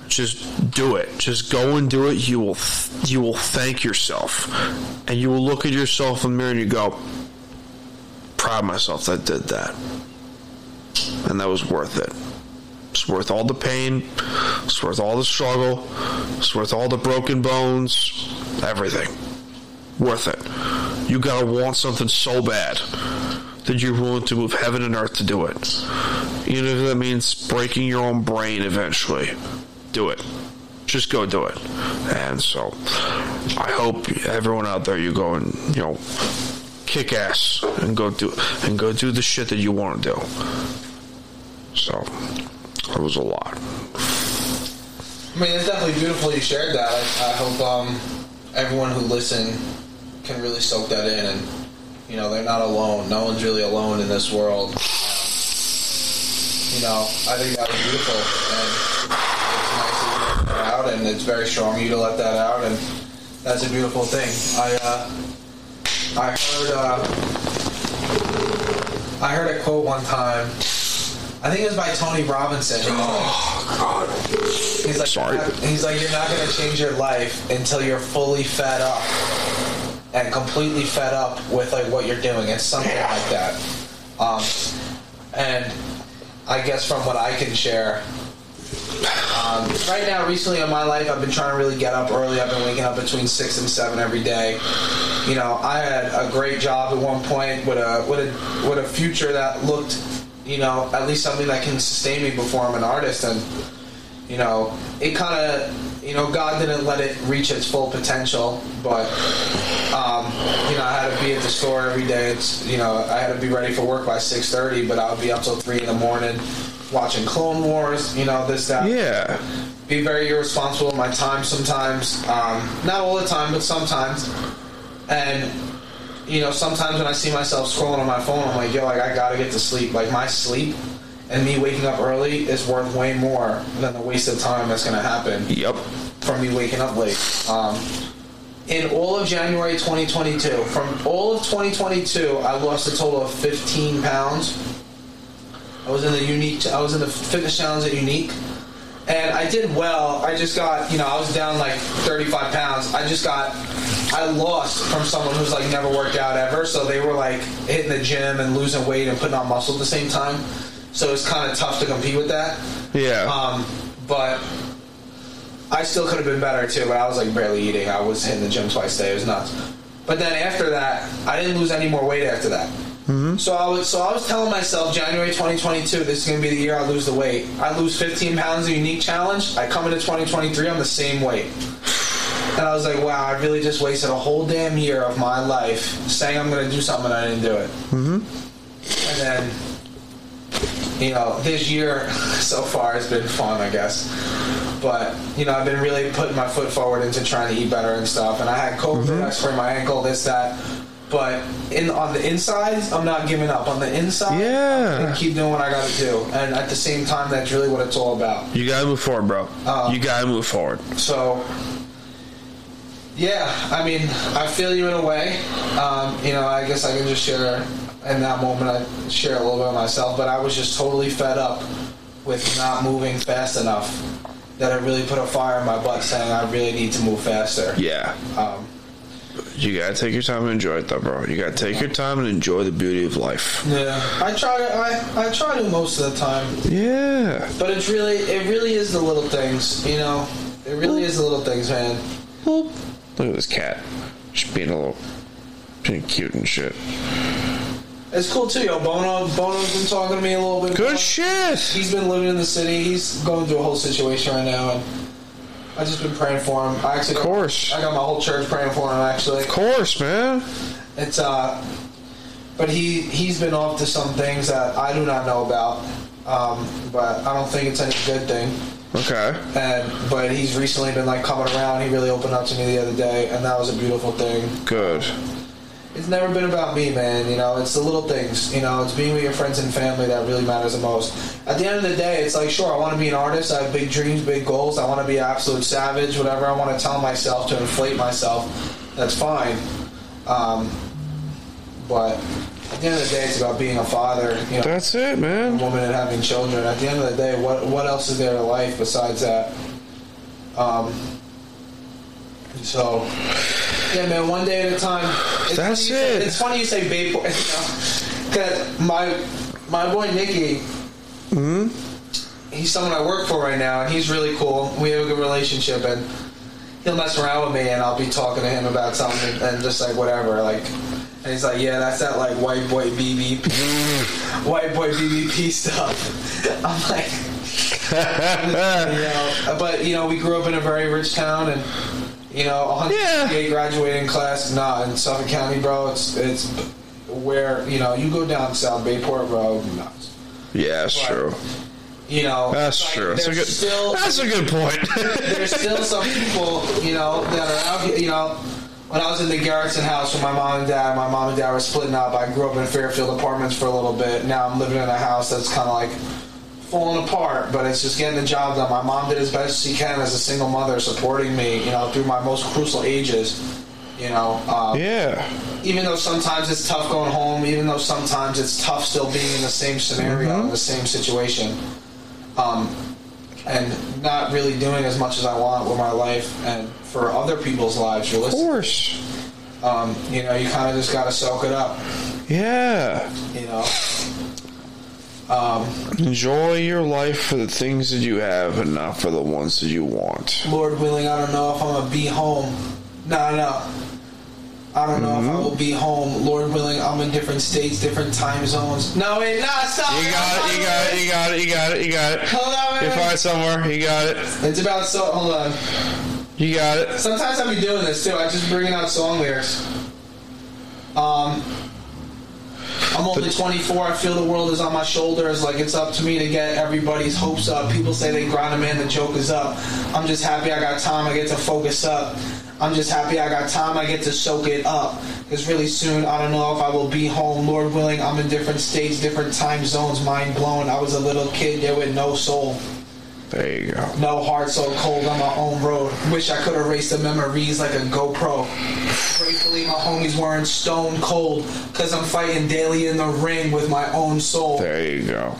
Just do it. Just go and do it. You will th- you will thank yourself. And you will look at yourself in the mirror and you go, proud of myself that I did that. And that was worth it. It's worth all the pain. It's worth all the struggle. It's worth all the broken bones. Everything. Worth it. You gotta want something so bad that you're willing to move heaven and earth to do it. Even if that means breaking your own brain eventually. Do it. Just go do it. And so, I hope everyone out there, you go and, you know, kick ass and go do and go do the shit that you want to do. So, it was a lot. I mean, it's definitely beautiful you shared that. I hope um, everyone who listened can really soak that in. And, you know, they're not alone. No one's really alone in this world. Um, you know, I think that was beautiful. And it's nice that you let that out, and it's very strong you to let that out. And that's a beautiful thing. I, uh, I heard, uh, I heard a quote one time. I think it was by Tony Robinson. He's oh, like, God. He's like, Sorry. You're not, he's like, you're not going to change your life until you're fully fed up and completely fed up with, like, what you're doing. It's something yeah. like that. Um, and I guess from what I can share, um, right now, recently in my life, I've been trying to really get up early. I've been waking up between six and seven every day. You know, I had a great job at one point with a with a, with a future that looked... you know, at least something that can sustain me before I'm an artist. And, you know, it kind of, you know, God didn't let it reach its full potential, but, um, you know, I had to be at the store every day. It's, you know, I had to be ready for work by six thirty, but I would be up till three in the morning watching Clone Wars, you know, this, that. Yeah. Be very irresponsible with my time sometimes. Um, not all the time, but sometimes. And... you know, sometimes when I see myself scrolling on my phone, I'm like, yo, like, I gotta get to sleep. Like, my sleep and me waking up early is worth way more than the waste of time that's gonna happen. Yep. from me waking up late. Um, in all of January twenty twenty-two, from all of twenty twenty-two, I lost a total of fifteen pounds. I was in the unique. I was in the fitness challenge at Unique, and I did well. I just got, you know, I was down like thirty-five pounds. I just got, I lost from someone who's like never worked out ever. So they were like hitting the gym and losing weight and putting on muscle at the same time. So it's kind of tough to compete with that. Yeah. Um, but I still could have been better too. But I was like barely eating. I was hitting the gym twice a day. It was nuts. But then after that, I didn't lose any more weight after that. Mm-hmm. So I was so I was telling myself January twenty twenty-two, this is going to be the year I lose the weight. I lose fifteen pounds in Unique Challenge. I come into twenty twenty-three, I'm the same weight. And I was like, wow, I really just wasted a whole damn year of my life saying I'm going to do something and I didn't do it. Mm-hmm. And then, you know, this year so far has been fun, I guess. But, you know, I've been really putting my foot forward into trying to eat better and stuff. And I had COVID, mm-hmm. I sprained my ankle, this, that. But in on the insides, I'm not giving up. On the inside, yeah. I'm going to keep doing what I got to do. And at the same time, that's really what it's all about. You got to move forward, bro. Um, you got to move forward. So, yeah, I mean, I feel you in a way. Um, you know, I guess I can just share, in that moment, I share a little bit of myself. But I was just totally fed up with not moving fast enough that it really put a fire in my butt saying I really need to move faster. Yeah. Um, you gotta take your time and enjoy it, though, bro. You gotta take your time and enjoy the beauty of life. Yeah, I try. I I try to most of the time. Yeah, but it's really, it really is the little things, you know. It really is the little things, man. Look at this cat, just being a little, being cute and shit. It's cool too, yo. Bono, Bono's been talking to me a little bit. Good about. Shit. He's been living in the city. He's going through a whole situation right now, and I've just been praying for him. I actually of course. Got, I got my whole church praying for him, actually. Of course, man. It's uh, but he he's been off to some things that I do not know about, um, but I don't think it's any good thing. Okay. And but he's recently been like coming around. He really opened up to me the other day, and that was a beautiful thing. Good. It's never been about me, man. You know, it's the little things. You know, it's being with your friends and family that really matters the most. At the end of the day, it's like, sure, I want to be an artist. I have big dreams, big goals. I want to be an absolute savage, whatever I want to tell myself to inflate myself. That's fine. Um, but at the end of the day, it's about being a father. You know, that's it, man. A woman and having children. At the end of the day, what what else is there to life besides that? Um. So. Yeah, man, one day at a time. It's That's it. Say, it's funny you say Bayport, because you know, my my boy Nicky, mm-hmm. he's someone I work for right now, and he's really cool. We have a good relationship, and he'll mess around with me, and I'll be talking to him about something, and just like whatever, like. And he's like, yeah, that's that, like, white boy B B P, white boy B B P stuff. I'm like, you know, but, you know, we grew up in a very rich town, and, you know, one hundred eighty-eight yeah. graduating class, nah, in Suffolk County, bro, it's it's where, you know, you go down South Bayport, bro, nuts. Yeah, that's but, true. You know, that's like, true. That's a good, still, that's a good point. There's still some people, you know, that are out here, you know. When I was in the Garrison house with my mom and dad, my mom and dad were splitting up. I grew up in Fairfield apartments for a little bit. Now I'm living in a house that's kind of like falling apart, but it's just getting the job done. My mom did as best she can as a single mother, supporting me, you know, through my most crucial ages. You know, um, yeah. Even though sometimes it's tough going home, even though sometimes it's tough still being in the same scenario, mm-hmm. in the same situation, um, and not really doing as much as I want with my life and for other people's lives. You're listening. Of course. Um, you know, you kind of just got to soak it up. Yeah. You know. Um, Enjoy your life for the things that you have and not for the ones that you want. Lord willing, I don't know if I'm going to be home. No, no. I don't know mm-hmm. if I will be home. Lord willing, I'm in different states, different time zones. No, wait, no, stop. You got it, you got it, you got it, you got it, you got it. Hold on, wait, You're fine somewhere, you got it. It's about so, hold on. You got it. Sometimes I be doing this, too. I just bringing out song lyrics. Um, I'm only twenty-four. I feel the world is on my shoulders. Like, it's up to me to get everybody's hopes up. People say they grind them in. The joke is up. I'm just happy I got time. I get to focus up. I'm just happy I got time, I get to soak it up. Because really soon, I don't know if I will be home. Lord willing, I'm in different states, different time zones, mind blown. I was a little kid there with no soul. There you go. No heart, so cold on my own road. Wish I could erase the memories like a GoPro. Gratefully, my homies weren't stone cold, cause I'm fighting daily in the ring with my own soul. There you go.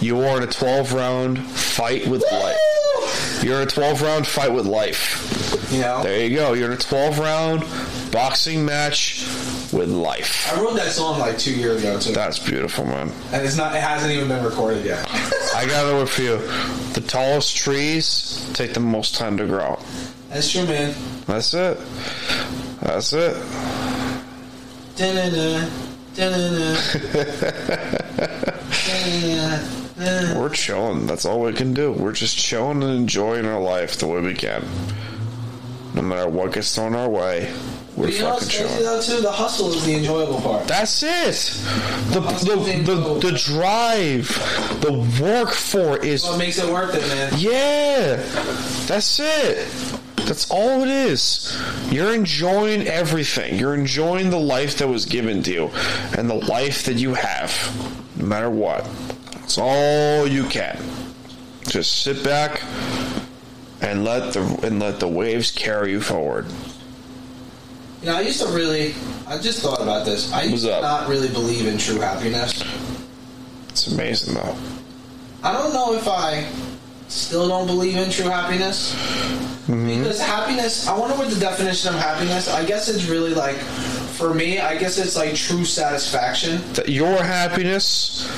You are in a twelve round fight with Woo! life. You're in a twelve round fight with life. You know? There you go. You're in a twelve round boxing match with life. I wrote that song like two years ago too. That's beautiful, man. And it's not, it hasn't even been recorded yet. I got it with you. The tallest trees take the most time to grow. That's true, man. That's it. That's it. Da-na-na. Da-na-na. We're chilling. That's all we can do. We're just chilling and enjoying our life the way we can. No matter what gets thrown our way, we're you fucking chilling. Though too, the hustle is the enjoyable part. That's it. The the the, the, the drive, the work for it is what makes it worth it, man. Yeah, that's it. That's all it is. You're enjoying everything. You're enjoying the life that was given to you, and the life that you have, no matter what. It's all you can. Just sit back. And let the and let the waves carry you forward. You know, I used to really... I just thought about this. I used to not really believe in true happiness. It's amazing, though. I don't know if I still don't believe in true happiness. Mm-hmm. Because happiness... I wonder what the definition of happiness... I guess it's really like... For me, I guess it's like true satisfaction. Your happiness...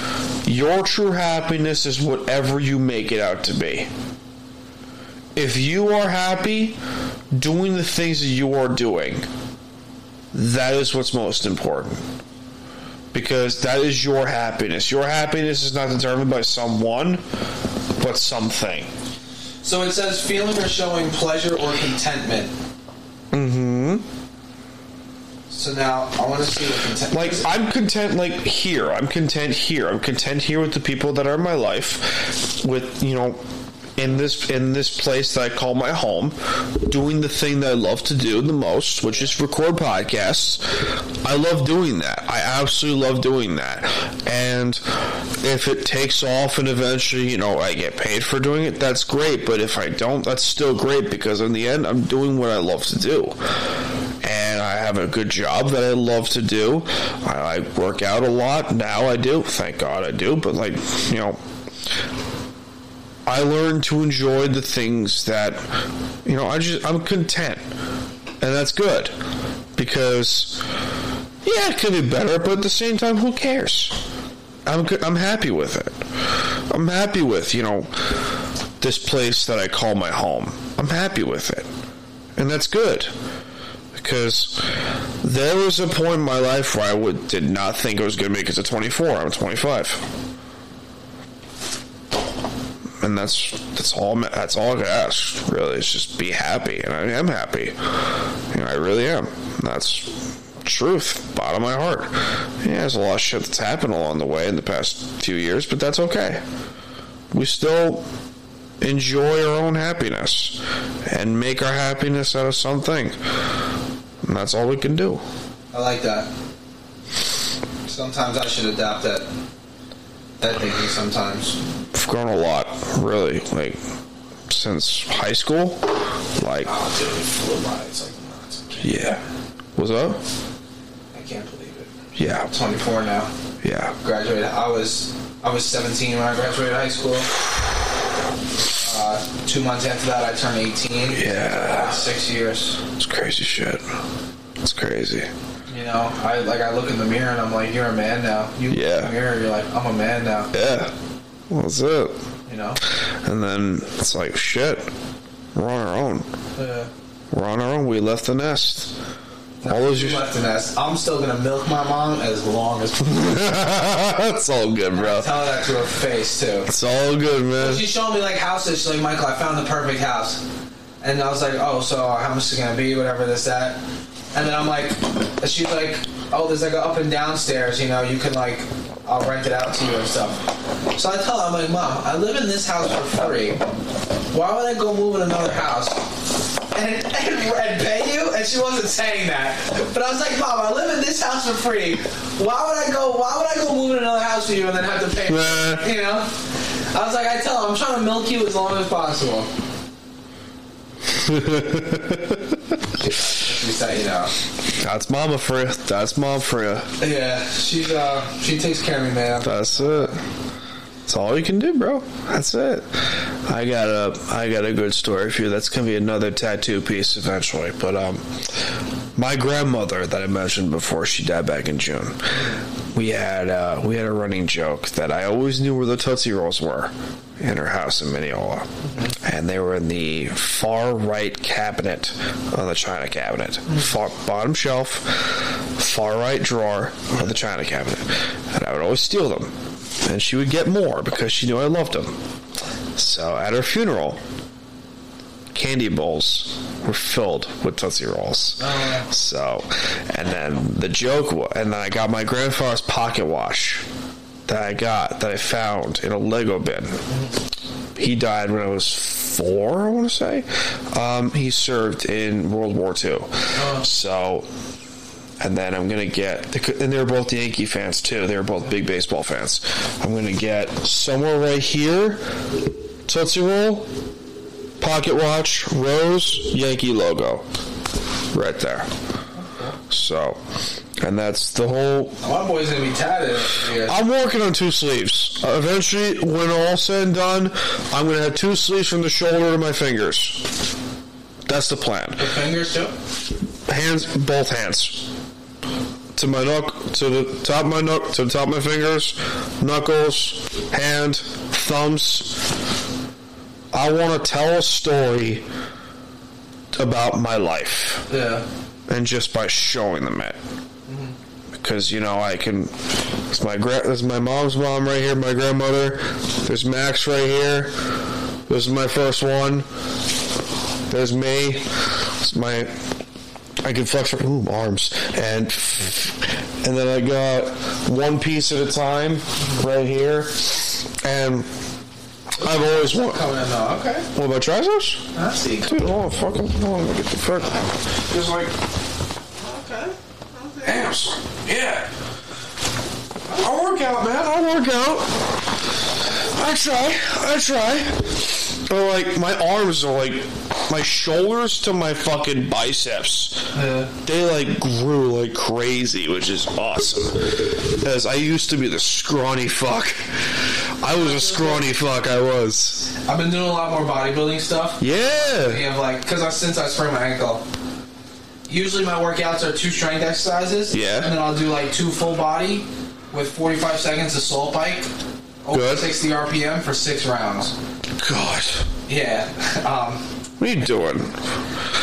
Your true happiness is whatever you make it out to be. If you are happy doing the things that you are doing, that is what's most important. Because that is your happiness. Your happiness is not determined by someone, but something. So it says feeling or showing pleasure or contentment. Mm-hmm. So now I want to see what content. Like is. I'm content. Like here, I'm content here. I'm content here with the people that are in my life. With you know. In this in this place that I call my home, doing the thing that I love to do the most, which is record podcasts. I love doing that. I absolutely love doing that. And if it takes off and eventually, you know, I get paid for doing it, that's great. But if I don't, that's still great because in the end, I'm doing what I love to do. And I have a good job that I love to do. I, I work out a lot. Now I do. Thank God I do. But, like, you know... I learned to enjoy the things that, you know, I just, I'm content. And that's good. Because, yeah, it could be better, but at the same time, who cares? I'm, I'm happy with it. I'm happy with, you know, this place that I call my home. I'm happy with it. And that's good. Because there was a point in my life where I would, did not think I was going to make it to twenty-four. I'm twenty-five. And that's that's all that's all I could ask. Really, it's just be happy, and I am happy. You know, I really am. That's truth, bottom of my heart. Yeah, there's a lot of shit that's happened along the way in the past few years, but that's okay. We still enjoy our own happiness and make our happiness out of something, and that's all we can do. I like that. Sometimes I should adopt that. That thinking sometimes. I've grown a lot, really. Like since high school, like. Oh, dude, it flew by. It's like nuts. Yeah. What's up? I can't believe it. Yeah. I'm twenty-four now. Yeah. Graduated. I was I was seventeen when I graduated high school. Uh, two months after that, I turned eighteen. Yeah. Six years. It's crazy shit. It's crazy. You know, I like I look in the mirror and I'm like, you're a man now. You yeah. look in the mirror, you're like, I'm a man now. Yeah. Well, that's it. You know? And then it's like, shit, we're on our own. Yeah. We're on our own. We left the nest. All those you left the nest. I'm still going to milk my mom as long as possible. That's all good, bro. Tell that to her face, too. It's all good, man. But she showed me, like, houses. She's like, Michael, I found the perfect house. And I was like, oh, so how much is it going to be? Whatever, this, that. And then I'm like, she's like, oh, there's like an up and downstairs, you know, you can like, I'll rent it out to you and stuff. So I tell her, I'm like, Mom, I live in this house for free. Why would I go move in another house and, and, and pay you? And she wasn't saying that. But I was like, Mom, I live in this house for free. Why would I go, why would I go move in another house for you and then have to pay you? You know? I was like, I tell him, I'm trying to milk you as long as possible. Just that, you know. That's mama for you. That's mom for you. Yeah, she's uh, she takes care of me, man. That's it. That's all you can do, bro. That's it. I got a I got a good story for you. That's gonna be another tattoo piece eventually. But um, my grandmother that I mentioned before, she died back in June. We had uh, we had a running joke that I always knew where the Tootsie Rolls were in her house in Mineola, and they were in the far right cabinet on the China cabinet, far, bottom shelf, far right drawer of the China cabinet, and I would always steal them. And she would get more because she knew I loved them. So at her funeral, candy bowls were filled with Tootsie Rolls. Oh. So, and then the joke was, and then I got my grandfather's pocket watch that I got, that I found in a Lego bin. He died when I was four, I want to say. Um, he served in World War Two. Oh. So... And then I'm going to get... And they were both Yankee fans, too. They were both big baseball fans. I'm going to get somewhere right here, Tootsie Roll, pocket watch, rose, Yankee logo. Right there. So... And that's the whole... My boy's going to be tatted. Yeah. I'm working on two sleeves. Eventually, when all said and done, I'm going to have two sleeves from the shoulder to my fingers. That's the plan. The fingers, too? Hands, both hands. To my knuck, to the top of my knuck, to the top of my fingers, knuckles, hand, thumbs. I want to tell a story about my life. Yeah. And just by showing them it. Mm-hmm. Because, you know, I can... It's my, gra- it's my mom's mom right here, my grandmother. There's Max right here. This is my first one. There's me. It's my... I can flex her ooh, arms, and and then I got one piece at a time right here, and I've always wanted. Okay. What about triceps? I see. Dude, oh fucking, oh, get the fuck. Just like. Okay. Abs. Yeah. I work out, man. I work out. I try. I try. But, like, my arms are, like, my shoulders to my fucking biceps. Yeah. They, like, grew like crazy, which is awesome. Because I used to be the scrawny fuck. I was a scrawny fuck, I was. I've been doing a lot more bodybuilding stuff. Yeah. You have, like, because I, since I sprained my ankle, usually my workouts are two strength exercises. Yeah. And then I'll do, like, two full body with forty-five seconds of salt bike. Over good. sixty R P M for six rounds. God. Yeah. Um, what are you doing?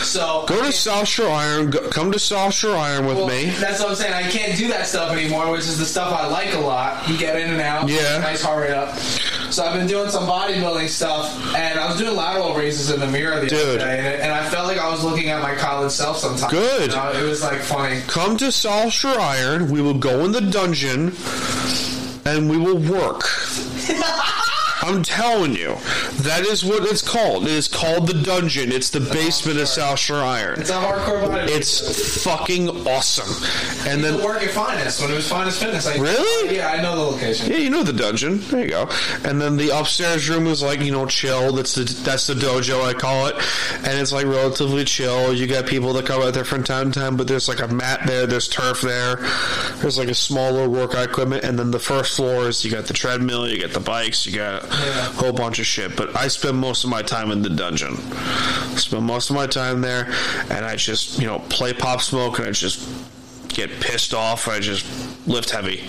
So go to South Shore Iron. Go, come to South Shore Iron with well, me. That's what I'm saying. I can't do that stuff anymore, which is the stuff I like a lot. You get in and out. Yeah. Nice heart rate up. So I've been doing some bodybuilding stuff, and I was doing lateral raises in the mirror the Dude. other day, and, it, and I felt like I was looking at my college self sometimes. Good. You know? It was like funny. Come to South Shore Iron. We will go in the dungeon. And we will work. I'm telling you, that is what it's called. It is called the dungeon. It's the it's basement of South Shore Iron. It's a hardcore bodybuilding. It's fucking awesome. And then work at Finest when it was Finest Fitness. I, really? Yeah, I know the location. Yeah, you know the dungeon. There you go. And then the upstairs room was like, you know, chill. That's the that's the dojo I call it. And it's like relatively chill. You got people that come out there from time to time, but there's like a mat there. There's turf there. There's like a small little workout equipment. And then the first floor is you got the treadmill, you got the bikes, you got. Yeah. Whole bunch of shit, but I spend most of my time in the dungeon. I spend most of my time there, and I just, you know, play Pop Smoke, and I just get pissed off, and I just lift heavy.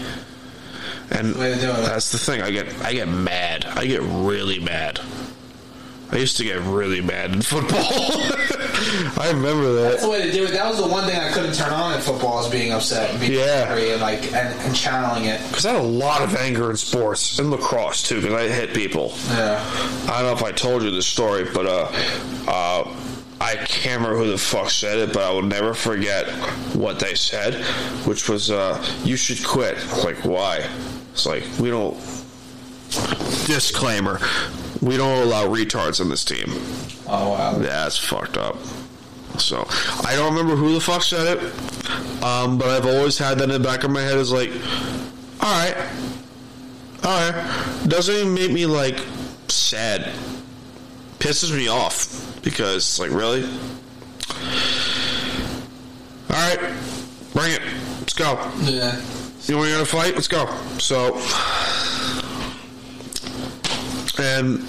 And that's the thing. I get, I get mad. I get really mad. I used to get really mad in football. I remember that. That's the way to do it. That was the one thing I couldn't turn on in football, is being upset and being yeah. angry and, like, and, and channeling it. Because I had a lot of anger in sports. And lacrosse, too, because I hit people. Yeah. I don't know if I told you this story, but uh, uh, I can't remember who the fuck said it, but I will never forget what they said, which was, uh, you should quit. I was like, why? It's like, we don't... Disclaimer. We don't allow retards on this team. Oh, wow. That's fucked up. So, I don't remember who the fuck said it, um, but I've always had that in the back of my head. Is like, alright. Alright. Doesn't even make me, like, this ad pisses me off because, like, really? All right, bring it. Let's go. Yeah. You want to go to fight? Let's go. So, and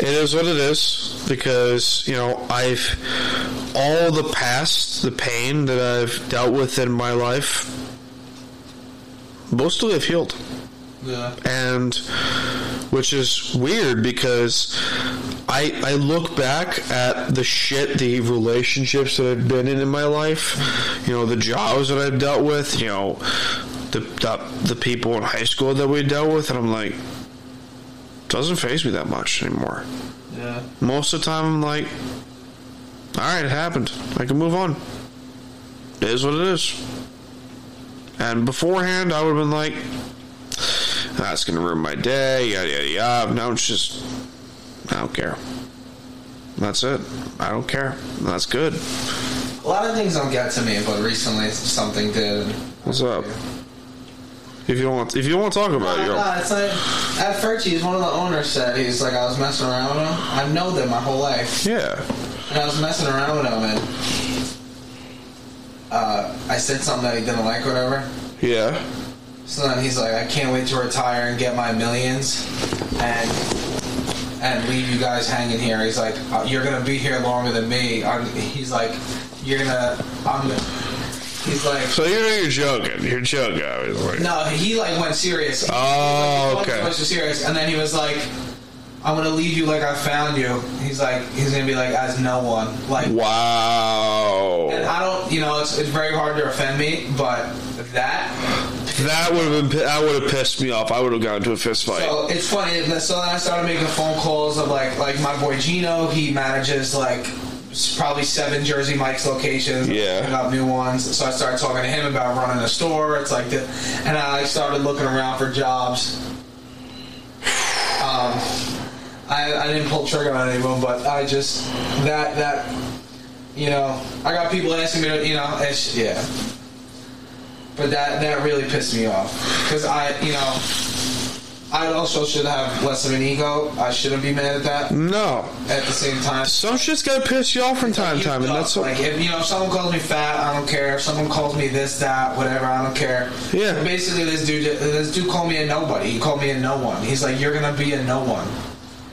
it is what it is because, you know, I've, all the past, the pain that I've dealt with in my life, mostly I've healed. Yeah. And which is weird because I I look back at the shit, the relationships that I've been in in my life, you know, the jobs that I've dealt with, you know, the the, the people in high school that we dealt with, and I'm like, it doesn't faze me that much anymore. Yeah. Most of the time, I'm like, all right, it happened. I can move on. It is what it is. And beforehand, I would have been like, that's going to ruin my day, yada, yada, yada. Now it's just, I don't care. That's it. I don't care. That's good. A lot of things don't get to me, but recently something did. What's up? If you don't want to, if you want to talk about no, it, you no, it's like, at first, he's one of the owners said, he's like, I was messing around with him. I've known them my whole life. Yeah. And I was messing around with him, and uh, I said something that he didn't like or whatever. Yeah. So then he's like, I can't wait to retire and get my millions and and leave you guys hanging here. He's like, you're going to be here longer than me. I'm, he's like, you're going to, I'm going to, he's like. So you're, you're joking. You're joking, obviously. No, he like went serious. Oh, like, okay. He went serious. And then he was like, I'm going to leave you like I found you. He's like, he's going to be like, as no one. Like, wow. And I don't, you know, it's, it's very hard to offend me, but that. That would have been, that would have pissed me off. I would have gotten into a fist fight. So it's funny. So then I started making phone calls of like, like my boy Gino. He manages like probably seven Jersey Mike's locations. Yeah, picking up new ones. So I started talking to him about running a store. It's like, the, and I started looking around for jobs. Um, I, I didn't pull trigger on anyone, but I just that that you know, I got people asking me to, you know, it's, yeah. But that, that really pissed me off. Because I, you know, I also should have less of an ego. I shouldn't be mad at that. No. At the same time. Some shit's got to piss you off from time to time. And that's like, if, you know, if someone calls me fat, I don't care. If someone calls me this, that, whatever, I don't care. Yeah. So basically, this dude, this dude called me a nobody. He called me a no one. He's like, you're going to be a no one.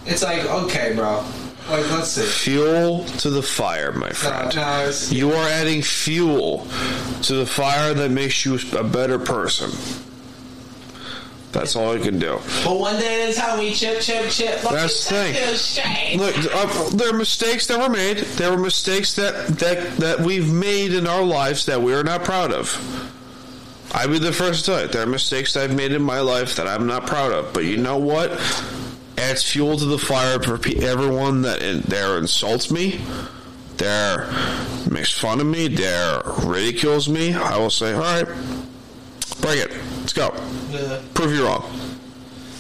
It's like, okay, bro. Like, let's see. Fuel to the fire, my friend. No, no, it's, you are adding fuel to the fire that makes you a better person. That's all you can do. But one day at a time, we chip, chip, chip. Look, that's the thing. Look, uh, there are mistakes that were made. There were mistakes that, that, that we've made in our lives that we are not proud of. I'd be the first to tell you. There are mistakes that I've made in my life that I'm not proud of. But you know what? Adds fuel to the fire for everyone that in, there insults me, there makes fun of me, there ridicules me. I will say, all right, bring it. Let's go. Yeah. Prove you wrong.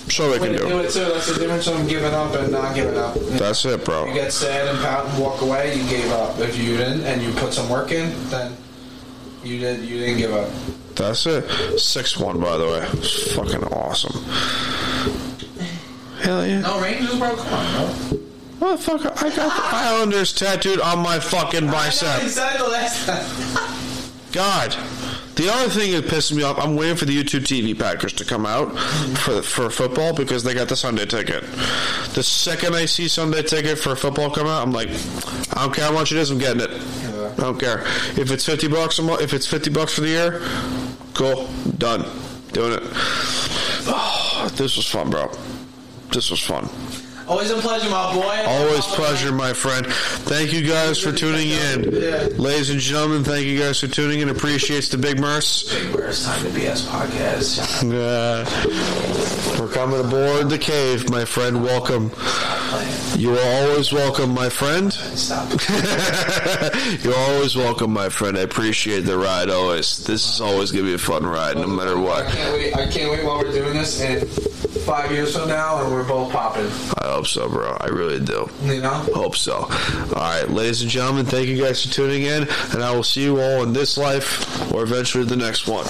Show they can do. do it too. That's the difference between giving up and not giving up. That's it, bro. If you get sad and pout and walk away, you gave up. If you didn't and you put some work in, then you did. You didn't give up. That's it. six one, by the way. It's fucking awesome. Hell yeah. No Rangers, bro? Come on, bro. Motherfucker, I got the Islanders tattooed on my fucking bicep. I know, exactly, last time. God. The other thing that pisses me off, I'm waiting for the YouTube T V package to come out for for football because they got the Sunday Ticket. The second I see Sunday Ticket for football come out, I'm like, I don't care how much it is, I'm getting it. Yeah. I don't care. If it's fifty bucks a month, if it's fifty bucks for the year, cool. Done. Doing it. Oh, this was fun, bro. This was fun. Always a pleasure, my boy. Always pleasure, my friend. Thank you guys for tuning in. Yeah. Ladies and gentlemen, thank you guys for tuning in. Appreciates the Big Merce. Big Merce, Time to B S Podcast. Uh, we're coming aboard the cave, my friend. Welcome. You are always welcome, my friend. Stop. You're always welcome, my friend. I appreciate the ride always. This is always going to be a fun ride, no matter what. I can't wait, I can't wait while we're doing this and... Five years from now, and we're both popping. I hope so, bro. I really do. You know? Hope so. All right, ladies and gentlemen, thank you guys for tuning in, and I will see you all in this life or eventually the next one.